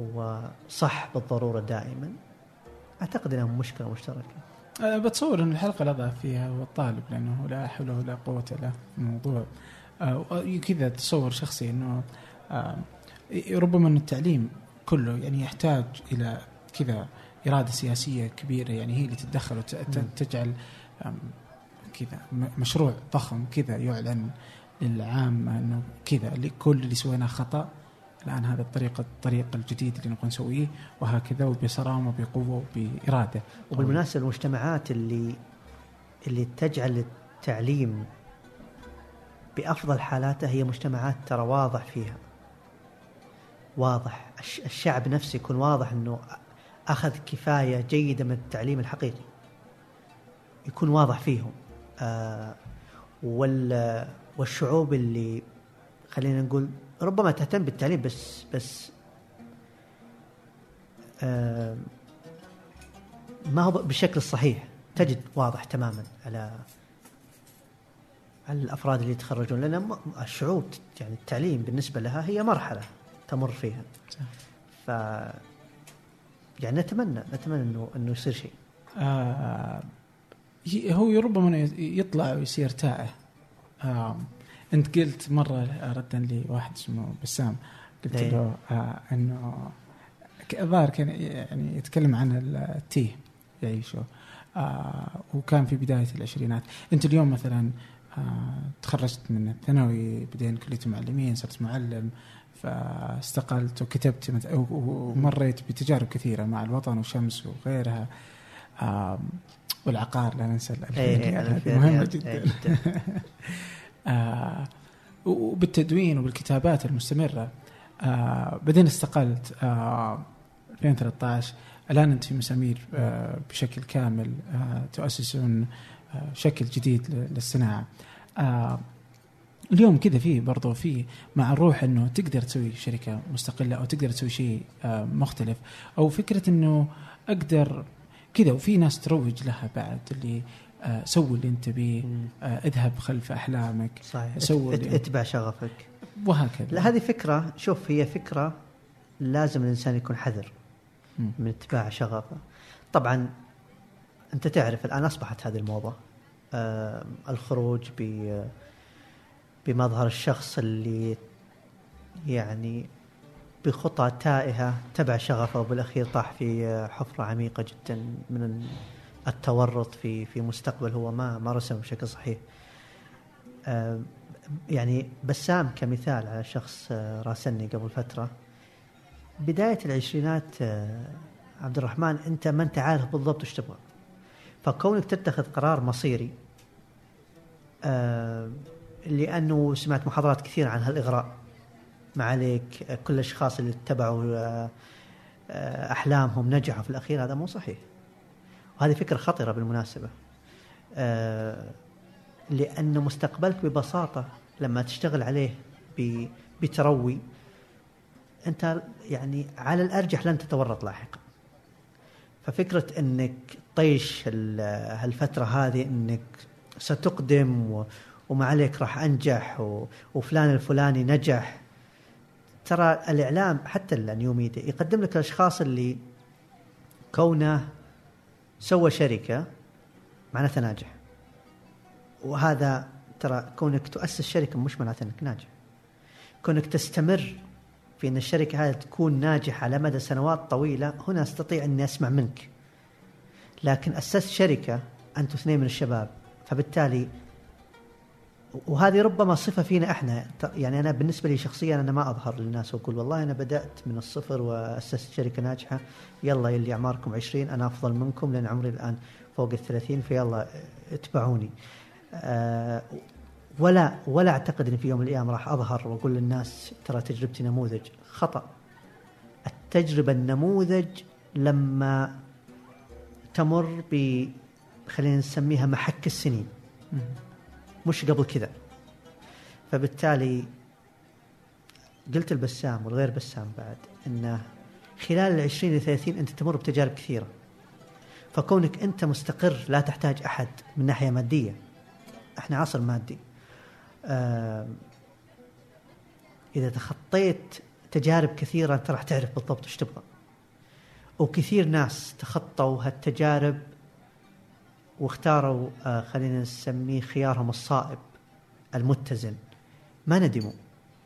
هو صح بالضرورة دائما. أعتقد أنها مشكلة مشتركة. أه بتصور أن الحلقة لا ضعف فيها والطالب، لأنه لا حول ولا قوة إلا الموضوع. أه كذا تصور شخصي أنه أه ربما أن التعليم كله يعني يحتاج إلى كذا إرادة سياسية كبيرة، يعني هي اللي تتدخل وتجعل كذا مشروع ضخم كذا يعلن للعام أنه كذا اللي كل اللي سويناه خطأ، الآن هذا الطريقة الطريقة الجديدة اللي نبغى نسويه، وهكذا وبصرامة وبقوة وبإرادة. وبالمناسبة المجتمعات اللي اللي تجعل التعليم بأفضل حالاته هي مجتمعات ترى واضح فيها، واضح الشعب نفسه يكون واضح أنه أخذ كفاية جيدة من التعليم الحقيقي، يكون واضح فيهم. آه والشعوب اللي خلينا نقول ربما تهتم بالتعليم بس بس آه ما هو بالشكل الصحيح، تجد واضح تماما على على الأفراد اللي يتخرجون، لأن الشعوب يعني التعليم بالنسبة لها هي مرحلة تمر فيها. ف يعني نتمنى نتمنى انه انه يصير شيء. آه هو ربما يطلع ويصير تائه. آه انت قلت مره ردا لي واحد اسمه بسام، قلت له آه انه الظاهر كان يعني يتكلم عن التيه يعيشه، آه وكان في بدايه العشرينات. انت اليوم مثلا آه تخرجت من الثانوي، بعدين كليه معلمين، صرت معلم، فاستقلت وكتبت ومريت بتجارب كثيرة مع الوطن وشمس وغيرها، والعقار لا ننسى الألفين مهمة جدا. وبالتدوين وبالكتابات المستمرة. بعدين استقلت ألفين وثلاثة عشر. الآن أنت في مسامير بشكل كامل، تؤسسون شكل جديد للصناعة. اليوم كذا فيه برضو فيه مع الروح أنه تقدر تسوي شركة مستقلة أو تقدر تسوي شيء مختلف، أو فكرة أنه أقدر كذا. وفي ناس تروج لها بعد، اللي سوي اللي أنت بيه، اذهب خلف أحلامك، سوي اتبع شغفك وهكذا. هذه فكرة، شوف هي فكرة لازم الإنسان يكون حذر من اتباع شغفه. طبعا أنت تعرف الآن أصبحت هذه الموضة، آه الخروج ب بمظهر الشخص اللي يعني بخطى تائهة تبع شغفه وبالأخير طاح في حفرة عميقة جدا من التورط في في مستقبل هو ما ما رسمه بشكل صحيح. يعني بسام كمثال على شخص راسلني قبل فترة بداية العشرينات، عبد الرحمن أنت ما أنت عارف بالضبط إيش تبغى، فكونك تتخذ قرار مصيري، لأنه سمعت محاضرات كثيرة عن هالإغراء، ما عليك كل الأشخاص اللي اتبعوا أحلامهم نجحوا في الأخير، هذا مو صحيح، وهذه فكرة خطرة بالمناسبة، لأن مستقبلك ببساطة لما تشتغل عليه بتروي أنت يعني على الأرجح لن تتورط لاحقا. ففكرة أنك طيش هالفترة هذه أنك ستقدم وما عليك راح أنجح وفلان الفلاني نجح، ترى الإعلام حتى النيو ميديا يقدم لك الأشخاص اللي كونه سوى شركة معناته ناجح، وهذا ترى كونك تؤسس شركة مش معناته أنك ناجح، كونك تستمر في أن الشركة هذه تكون ناجحة على مدى سنوات طويلة، هنا استطيع أن أسمع منك. لكن أسست شركة أنتم اثنين من الشباب، فبالتالي وهذه ربما صفة فينا احنا، يعني أنا بالنسبة لي شخصيا أنا ما أظهر للناس وأقول والله أنا بدأت من الصفر وأسست شركة ناجحة، يلا يلي أعماركم عشرين أنا أفضل منكم لأن عمري الآن فوق الثلاثين فيلا اتبعوني. أه ولا ولا أعتقد أن في يوم من الأيام راح أظهر وأقول للناس ترى تجربتي نموذج، خطأ. التجربة النموذج لما تمر ب خلينا نسميها محك السنين مش قبل كذا. فبالتالي قلت البسام والغير بسام بعد أنه خلال العشرين للثلاثين أنت تمر بتجارب كثيرة، فكونك أنت مستقر لا تحتاج أحد من ناحية مادية، احنا عصر مادي، اه إذا تخطيت تجارب كثيرة أنت راح تعرف بالضبط إيش تبغى. وكثير ناس تخطوا هالتجارب واختاروا آه خلينا نسميه خيارهم الصائب المتزن، ما ندموا.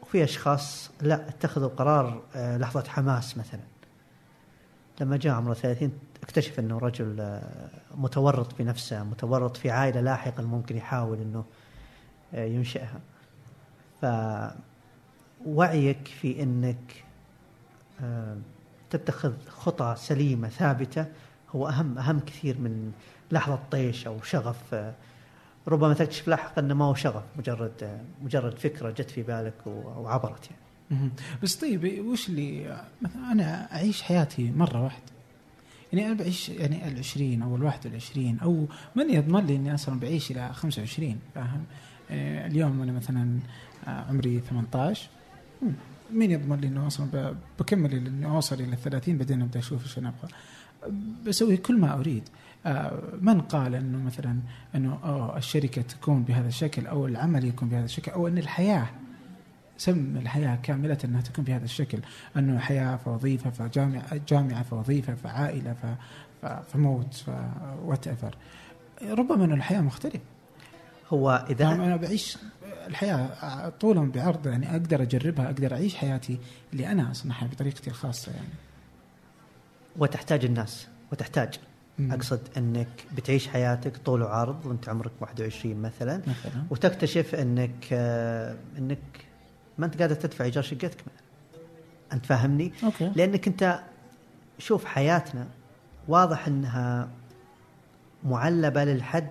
وفي أشخاص لا اتخذوا قرار آه لحظة حماس، مثلا لما جاء عمره ثلاثين اكتشف أنه رجل آه متورط في نفسه، متورط في عائلة لاحقا ممكن يحاول أنه آه ينشئها. فوعيك في أنك آه تتخذ خطة سليمة ثابتة هو أهم أهم كثير من لحظة طيش أو شغف. ربما تكتشف لاحقا أنه ما هو شغف، مجرد مجرد فكرة جت في بالك وعبرت يعني. بس طيب وش اللي مثلا أنا أعيش حياتي مرة واحدة، يعني أنا بعيش يعني العشرين أو الواحد والعشرين، أو من يضمن لي إني أصلا بعيش إلى خمسة وعشرين؟ فاهم؟ اليوم أنا مثلا عمري ثمانتاش، مين يضمن لي إنه أصلا بكمل إني أوصل إلى الثلاثين بعدين أبدأ أشوف إيش أنا أبغى، بسوي كل ما أريد. آه من قال أنه مثلا أنه أوه الشركة تكون بهذا الشكل أو العمل يكون بهذا الشكل، أو أن الحياة سم الحياة كاملة أنها تكون بهذا الشكل، أنه حياة فوظيفة فجامعة جامعة فوظيفة فعائلة فموت واتأثر. ربما أن الحياة مختلف، هو إذا أنا بعيش الحياة طولا بعرض يعني أقدر أجربها، أقدر أعيش حياتي اللي أنا أصنعها بطريقتي الخاصة يعني. وتحتاج الناس وتحتاج مم. أقصد أنك بتعيش حياتك طول وعرض وانت عمرك واحد وعشرين مثلا, مثلاً. وتكتشف أنك آه أنك ما أنت قادر تدفع إيجار شقتك، أنت فاهمني؟ أوكي. لأنك أنت شوف حياتنا واضح أنها معلبة للحد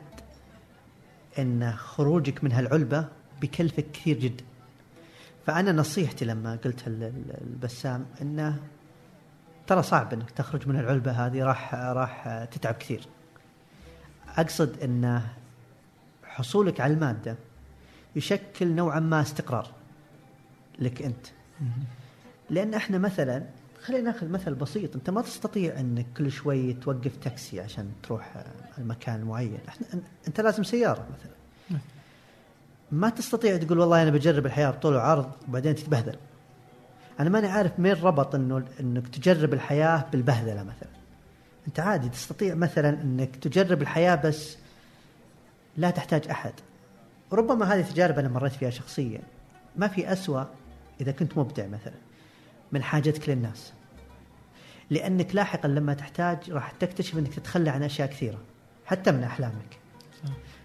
أن خروجك من هالعلبة بكلفك كثير جدا. فأنا نصيحتي لما قلت البسام أنه ترى صعب أنك تخرج من العلبة هذه، راح راح تتعب كثير. أقصد أن حصولك على المادة يشكل نوعا ما استقرار لك أنت، لأن إحنا مثلا خلينا نأخذ مثل بسيط، أنت ما تستطيع أنك كل شوي توقف تاكسي عشان تروح المكان معين، إحنا أنت لازم سيارة مثلا، ما تستطيع تقول والله أنا بجرب الحياة بطول وعرض وبعدين تتبهدل. أنا ماني عارف مين ربط إنه إنك تجرب الحياة بالبهدلة مثلا، أنت عادي تستطيع مثلا إنك تجرب الحياة بس لا تحتاج أحد. وربما هذه تجارب أنا مريت فيها شخصيا، ما في أسوأ إذا كنت مبدع مثلا من حاجتك للناس، لأنك لاحقا لما تحتاج راح تكتشف إنك تتخلى عن أشياء كثيرة حتى من أحلامك.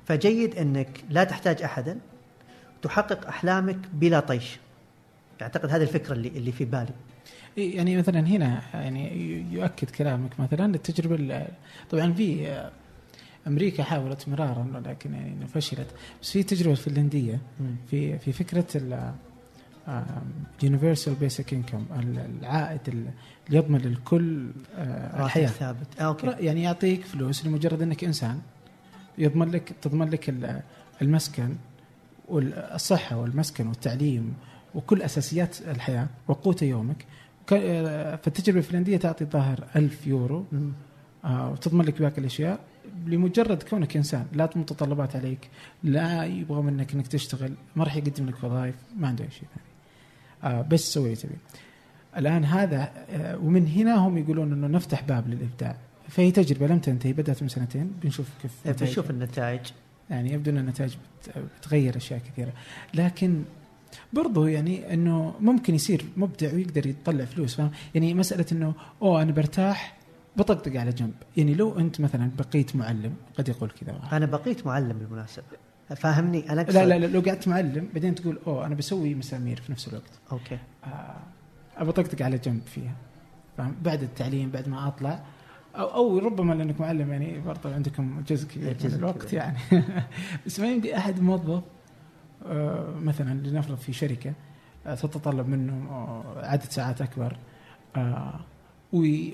فجيد إنك لا تحتاج أحدا، تحقق أحلامك بلا طيش. أعتقد هذه الفكرة اللي اللي في بالي. يعني مثلا هنا يعني يؤكد كلامك مثلا التجربة، طبعا في أمريكا حاولت مرارا لكن يعني فشلت، بس في تجربة فنلندية في في فكرة Universal Basic Income، العائد اللي يضمن للكل الحياة ثابت. أوكي. يعني يعطيك فلوس لمجرد أنك إنسان، يضمن لك تضمن لك المسكن والصحة والمسكن والتعليم وكل أساسيات الحياة وقوت يومك. فالتجربة الفنلندية تعطي ظاهر ألف يورو آه وتضمن لك باقي الأشياء لمجرد كونك إنسان، لا متطلبات عليك، لا يبغى منك إنك تشتغل، ما راح يقدم لك وظائف، ما عنده أي شيء ثاني، آه بس سوي تبي. الآن هذا آه ومن هنا هم يقولون إنه نفتح باب للإبداع. فهي تجربة لم تنتهي، بدأت من سنتين، بنشوف كيف بنشوف النتائج. يعني يبدو أن النتائج بتغير أشياء كثيرة، لكن برضو يعني أنه ممكن يصير مبدع ويقدر يطلع فلوس. فاهم يعني مسألة أنه أوه أنا برتاح بطقطق على جنب. يعني لو أنت مثلا بقيت معلم، قد يقول كذا أنا بقيت معلم بالمناسبة، فاهمني أنا أكثر. لا لا لا لو قعدت معلم بعدين تقول أوه أنا بسوي مسامير في نفس الوقت، أوكي آه بطقطق على جنب فيها، فاهم، بعد التعليم بعد ما أطلع، أو أو ربما لأنك معلم يعني برضه عندكم جزء من الوقت كده. يعني بس ما يمدي أحد موظف آه مثلا لنفرض في شركة آه تتطلب منهم آه عدد ساعات أكبر، آه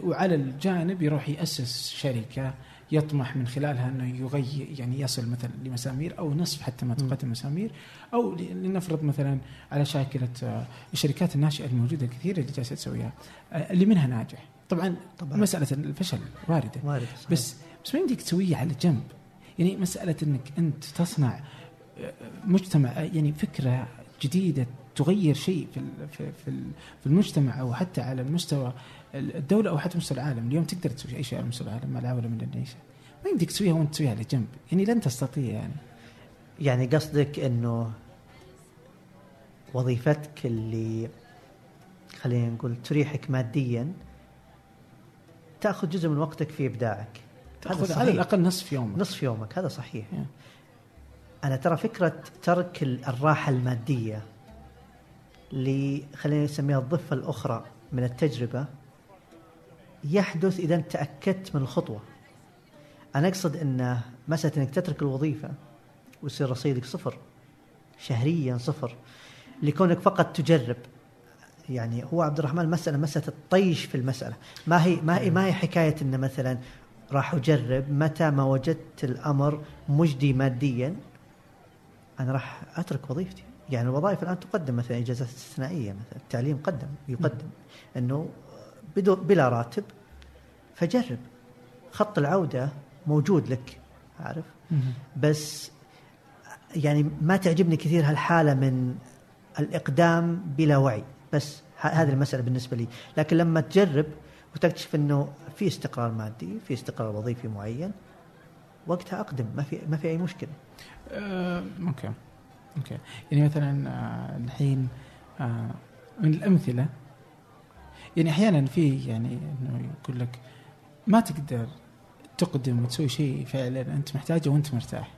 وعلى الجانب يروح يأسس شركة يطمح من خلالها أنه يغير، يعني يصل مثلا لمسامير أو نصف حتى ما تقدم مسامير، أو لنفرض مثلا على شاكلة آه الشركات الناشئة الموجودة كثيرة اللي جالسة تسويها آه اللي منها ناجح. طبعاً, طبعا مسألة الفشل واردة، وارد بس بس ما يمديك تسويه على جنب. يعني مسألة أنك أنت تصنع مجتمع، يعني فكرة جديدة تغير شيء في في في المجتمع أو حتى على مستوى الدولة أو حتى مستوى العالم. اليوم تقدر تسوي أي شيء على مستوى العالم، ما العولة من النيشة، ما يمديك تسويها وأنت تسويها على جنب، يعني لن تستطيع. يعني يعني قصدك أنه وظيفتك اللي خلينا نقول تريحك مادياً تأخذ جزء من وقتك في إبداعك، تأخذ على الأقل نصف يومك. نصف يومك هذا صحيح. yeah. أنا ترى فكرة ترك الراحة المادية اللي خلينا نسميها الضفة الأخرى من التجربة يحدث إذا تأكدت من الخطوة. أنا أقصد أن مسألة أنك تترك الوظيفة ويصير رصيدك صفر شهريا، صفر، لكونك فقط تجرب. يعني هو عبد الرحمن المسألة مسألة الطيش في المسألة، ما هي ما هي ما هي حكاية إن مثلا راح أجرب متى ما وجدت الأمر مجدي ماديا أنا راح أترك وظيفتي. يعني الوظائف الآن تقدم مثلا إجازات استثنائية، مثلا التعليم قدم يقدم إنه بدون بلا راتب، فجرب خط العودة موجود لك، عارف. بس يعني ما تعجبني كثير هالحالة من الإقدام بلا وعي، بس هذه المسألة بالنسبة لي. لكن لما تجرب وتكتشف أنه في استقرار مادي، في استقرار وظيفي معين، وقتها أقدم، ما في ما في أي مشكلة. أه، ممكن ممكن يعني مثلا آه، الحين آه، من الأمثلة يعني أحيانا في يعني إنه يقول لك ما تقدر تقدم وتسوي شيء فعلا أنت محتاجه وأنت مرتاح،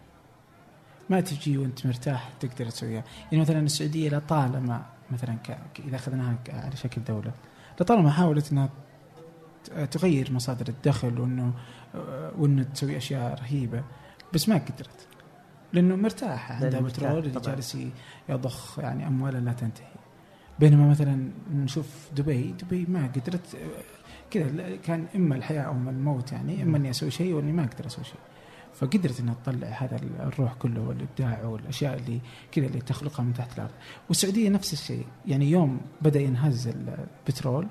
ما تجي وأنت مرتاح تقدر تسويها. يعني مثلا السعودية لطالما مثلا ك... إذا أخذناها ك... على شكل دولة، لطالما حاولت أنها تغير مصادر الدخل وأنه وأنه تسوي أشياء رهيبة، بس ما قدرت لأنه مرتاحة، عندها بترول اللي جالس يضخ يعني أموالا لا تنتهي. بينما مثلا نشوف دبي، دبي ما قدرت كذا، كان إما الحياة أو الموت، يعني إما أني أسوي شيء وأني ما أقدر أسوي شيء، فقدرت أن تطلع هذا الروح كله والإبداع والأشياء اللي كذا اللي تخلقها من تحت الأرض. والسعودية نفس الشيء، يعني يوم بدأ ينهز البترول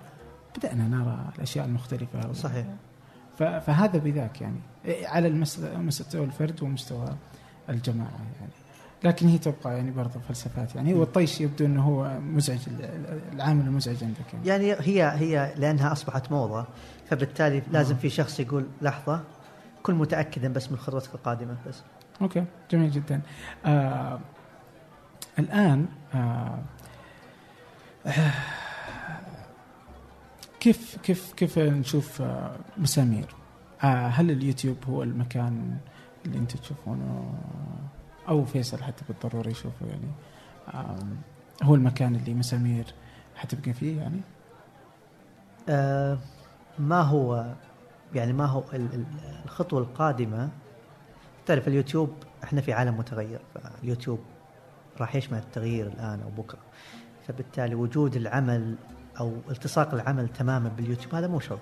بدأنا نرى الأشياء المختلفة. صحيح. فهذا بذاك يعني على المستوى الفرد ومستوى الجماعة يعني، لكن هي تبقى يعني برضه فلسفات يعني. والطيش يبدو أنه هو مزعج، العامل المزعج عندك يعني. يعني هي هي لأنها أصبحت موضة، فبالتالي لازم في شخص يقول لحظة، كل متأكدا بس من خطوتك القادمة بس. أوكي، جميل جدا. آه، الآن آه، آه، كيف كيف كيف نشوف آه، مسامير؟ آه، هل اليوتيوب هو المكان اللي أنت تشوفونه، أو فيصل حتى بالضرورة يشوفه يعني هو المكان اللي مسامير حتبقى فيه يعني؟ آه ما هو يعني ما هو الخطوة القادمة. تعرف اليوتيوب احنا في عالم متغير، اليوتيوب راح يشمل التغيير الآن أو بكرة، فبالتالي وجود العمل أو التصاق العمل تماما باليوتيوب هذا مو شرط.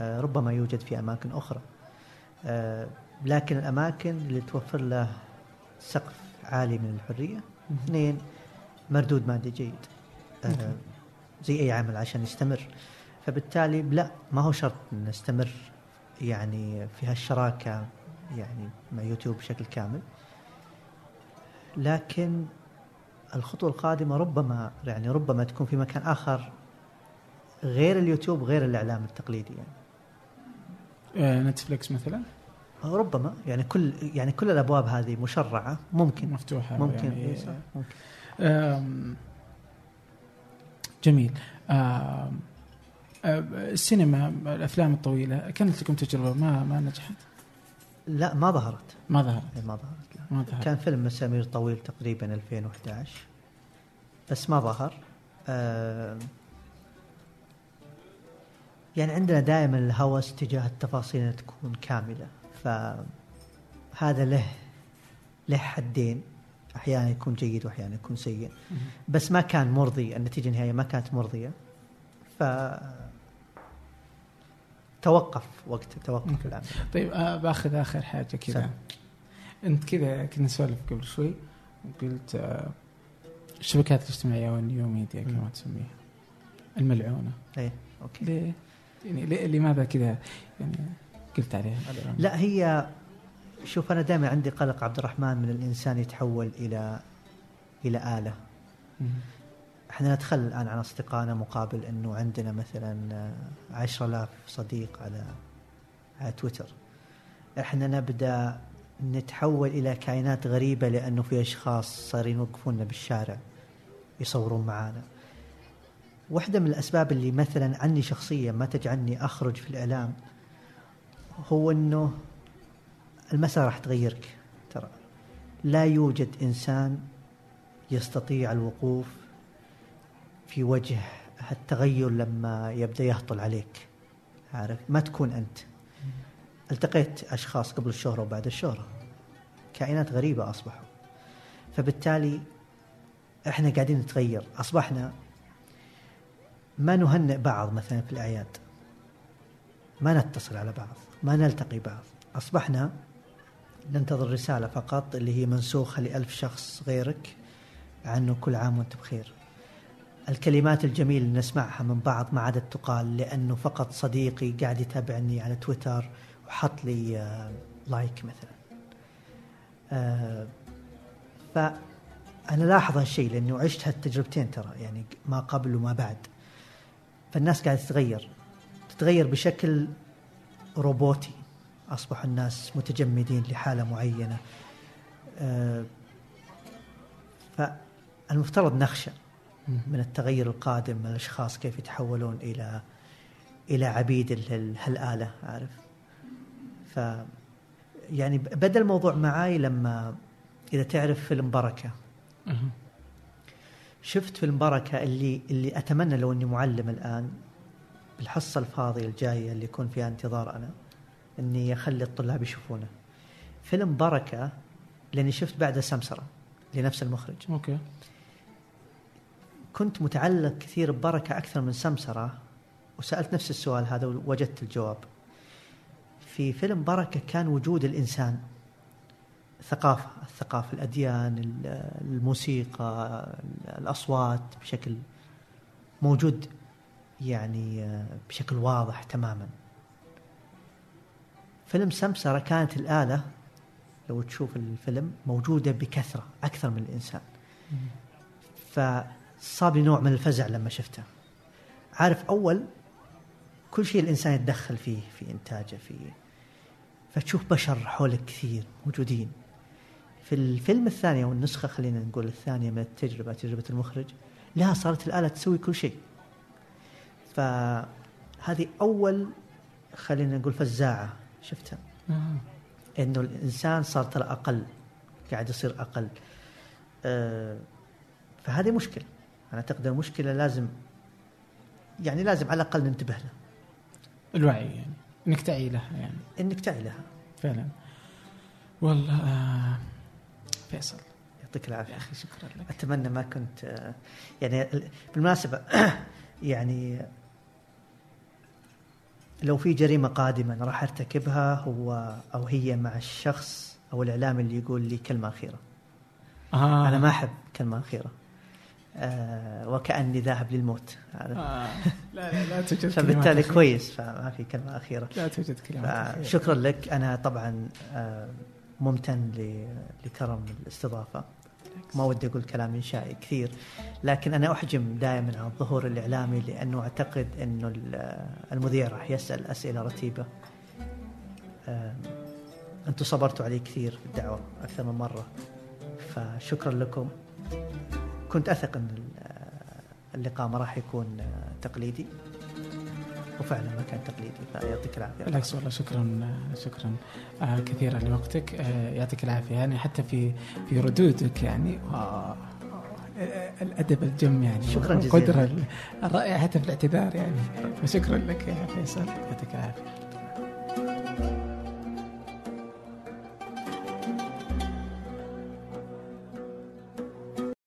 آه ربما يوجد في أماكن أخرى، آه لكن الأماكن اللي توفر له سقف عالي من الحرية. اثنين، مردود مادي جيد آه زي أي عمل عشان يستمر. فبالتالي لا، ما هو شرط نستمر يعني في هالشراكة يعني مع يوتيوب بشكل كامل، لكن الخطوة القادمة ربما يعني ربما تكون في مكان آخر غير اليوتيوب، غير الإعلام التقليدي يعني. نتفليكس مثلا ربما يعني كل يعني كل الأبواب هذه مشرعة، ممكن مفتوحة، ممكن يعني ممكن. أم جميل. أم السينما، الأفلام الطويلة كانت لكم تجربة ما ما نجحت؟ لا ما ظهرت ما ظهرت ما ظهرت ما ظهرت. كان فيلم مسامير طويل تقريبا ألفين وأحد عشر بس ما ظهر. آه يعني عندنا دائما الهوس تجاه التفاصيل تكون كاملة، فهذا له له حدين، أحيانا يكون جيد وأحيانا يكون سيء، بس ما كان مرضي. النتيجة النهائية ما كانت مرضية، ف توقف وقت توقف العمل. طيب آه باخذ آخر حاجة كذا. أنت كذا كنا نسولف قبل شوي وقلت آه الشبكات الاجتماعية والنيو ميديا كما تسميها الملعونة. إيه أوكي. ليه يعني لماذا كذا يعني قلت عليها؟ لا هي شوف، أنا دائما عندي قلق عبد الرحمن من الإنسان يتحول إلى إلى آلة. مم. احنا ندخل الآن عن أصدقائنا مقابل أنه عندنا مثلا عشرة آلاف صديق على على تويتر. احنا نبدأ نتحول إلى كائنات غريبة، لأنه في أشخاص صارين يوقفوننا بالشارع يصورون معانا. واحدة من الأسباب اللي مثلا عني شخصيا ما تجعلني أخرج في الإعلام هو أنه المسألة راح تغيرك. ترى لا يوجد إنسان يستطيع الوقوف في وجه التغير لما يبدأ يهطل عليك، عارف؟ ما تكون أنت. التقيت أشخاص قبل الشهرة وبعد الشهرة، كائنات غريبة أصبحوا. فبالتالي إحنا قاعدين نتغير، أصبحنا ما نهنئ بعض مثلا في الأعياد، ما نتصل على بعض، ما نلتقي بعض، أصبحنا ننتظر رسالة فقط اللي هي منسوخة لألف شخص غيرك عنه كل عام وأنت بخير. الكلمات الجميلة اللي نسمعها من بعض ما عادت تقال، لأنه فقط صديقي قاعد يتابعني على تويتر وحط لي آه لايك مثلا. آه فأنا لاحظ هالشيء لأنه عشت هالتجربتين ترى، يعني ما قبل وما بعد. فالناس قاعدة تتغير تتغير بشكل روبوتي، أصبح الناس متجمدين لحالة معينة. آه فالمفترض نخشى من التغير القادم، من الأشخاص كيف يتحولون إلى إلى عبيد هالآلة، عارف؟ ف يعني بدأ الموضوع معاي لما إذا تعرف فيلم بركة. شفت فيلم بركة اللي اللي أتمنى لو إني معلم الآن بالحصة الفاضية الجاية اللي يكون فيها انتظار أنا إني أخلي الطلاب يشوفونه. فيلم بركة لأني شفت بعده سمسرة لنفس المخرج. أوكي. كنت متعلق كثير ببركة أكثر من سمسرة، وسألت نفس السؤال هذا ووجدت الجواب. في فيلم بركة كان وجود الإنسان، ثقافة الثقافة الأديان، الموسيقى، الأصوات بشكل موجود يعني بشكل واضح تماما. فيلم سمسرة كانت الآلة لو تشوف الفيلم موجودة بكثرة أكثر من الإنسان، ف صاب لي نوع من الفزع لما شفته. عارف أول كل شيء الإنسان يتدخل فيه في إنتاجه فيه، فتشوف بشر حولك كثير موجودين. في الفيلم الثاني أو النسخة خلينا نقول الثانية من التجربة، تجربة المخرج، لها صارت الآلة تسوي كل شيء. فهذه أول خلينا نقول فزاعة شفتها، إنه الإنسان صار ترى أقل، قاعد يصير أقل. أه فهذه مشكلة. أنا أعتقد مشكلة لازم يعني لازم على الأقل ننتبه لها. الوعي يعني إنك تعي لها يعني. إنك تعي لها. فعلا. والله آه فيصل يعطيك العافية أخي، شكرا لك. أتمنى ما كنت آه يعني بالمناسبة يعني لو في جريمة قادمة راح أرتكبها هو أو هي مع الشخص أو الإعلام اللي يقول لي كلمة أخيرة. آه. أنا ما أحب كلمة أخيرة. آه وكأني ذاهب للموت. آه. لا لا لا توجد. فبالتالي كويس فما في كلمة أخيرة. لا توجد كلمة. شكرا لك. أنا طبعا آه ممتن لكرم الاستضافة. ما ودي أقول كلام إنشائي كثير، لكن أنا أحجم دائما عن الظهور الإعلامي لأنه أعتقد أنه المذيع راح يسأل أسئلة رتيبة. آه أنتم صبرتوا عليه كثير في الدعوة أكثر من مرة، فشكرا لكم. كنت أثق أن اللقاء ما راح يكون تقليدي، وفعلا ما كان تقليدي. فيعطيك العافية. بالعكس والله، شكرا شكرا آه كثيرا لوقتك. آه يعطيك العافية. يعني حتى في في ردودك يعني آه الأدب الجم يعني، شكرا جزيلا، القدرة الرائعة حتى في الاعتذار يعني. شكرا لك يا فيصل، يعطيك العافية.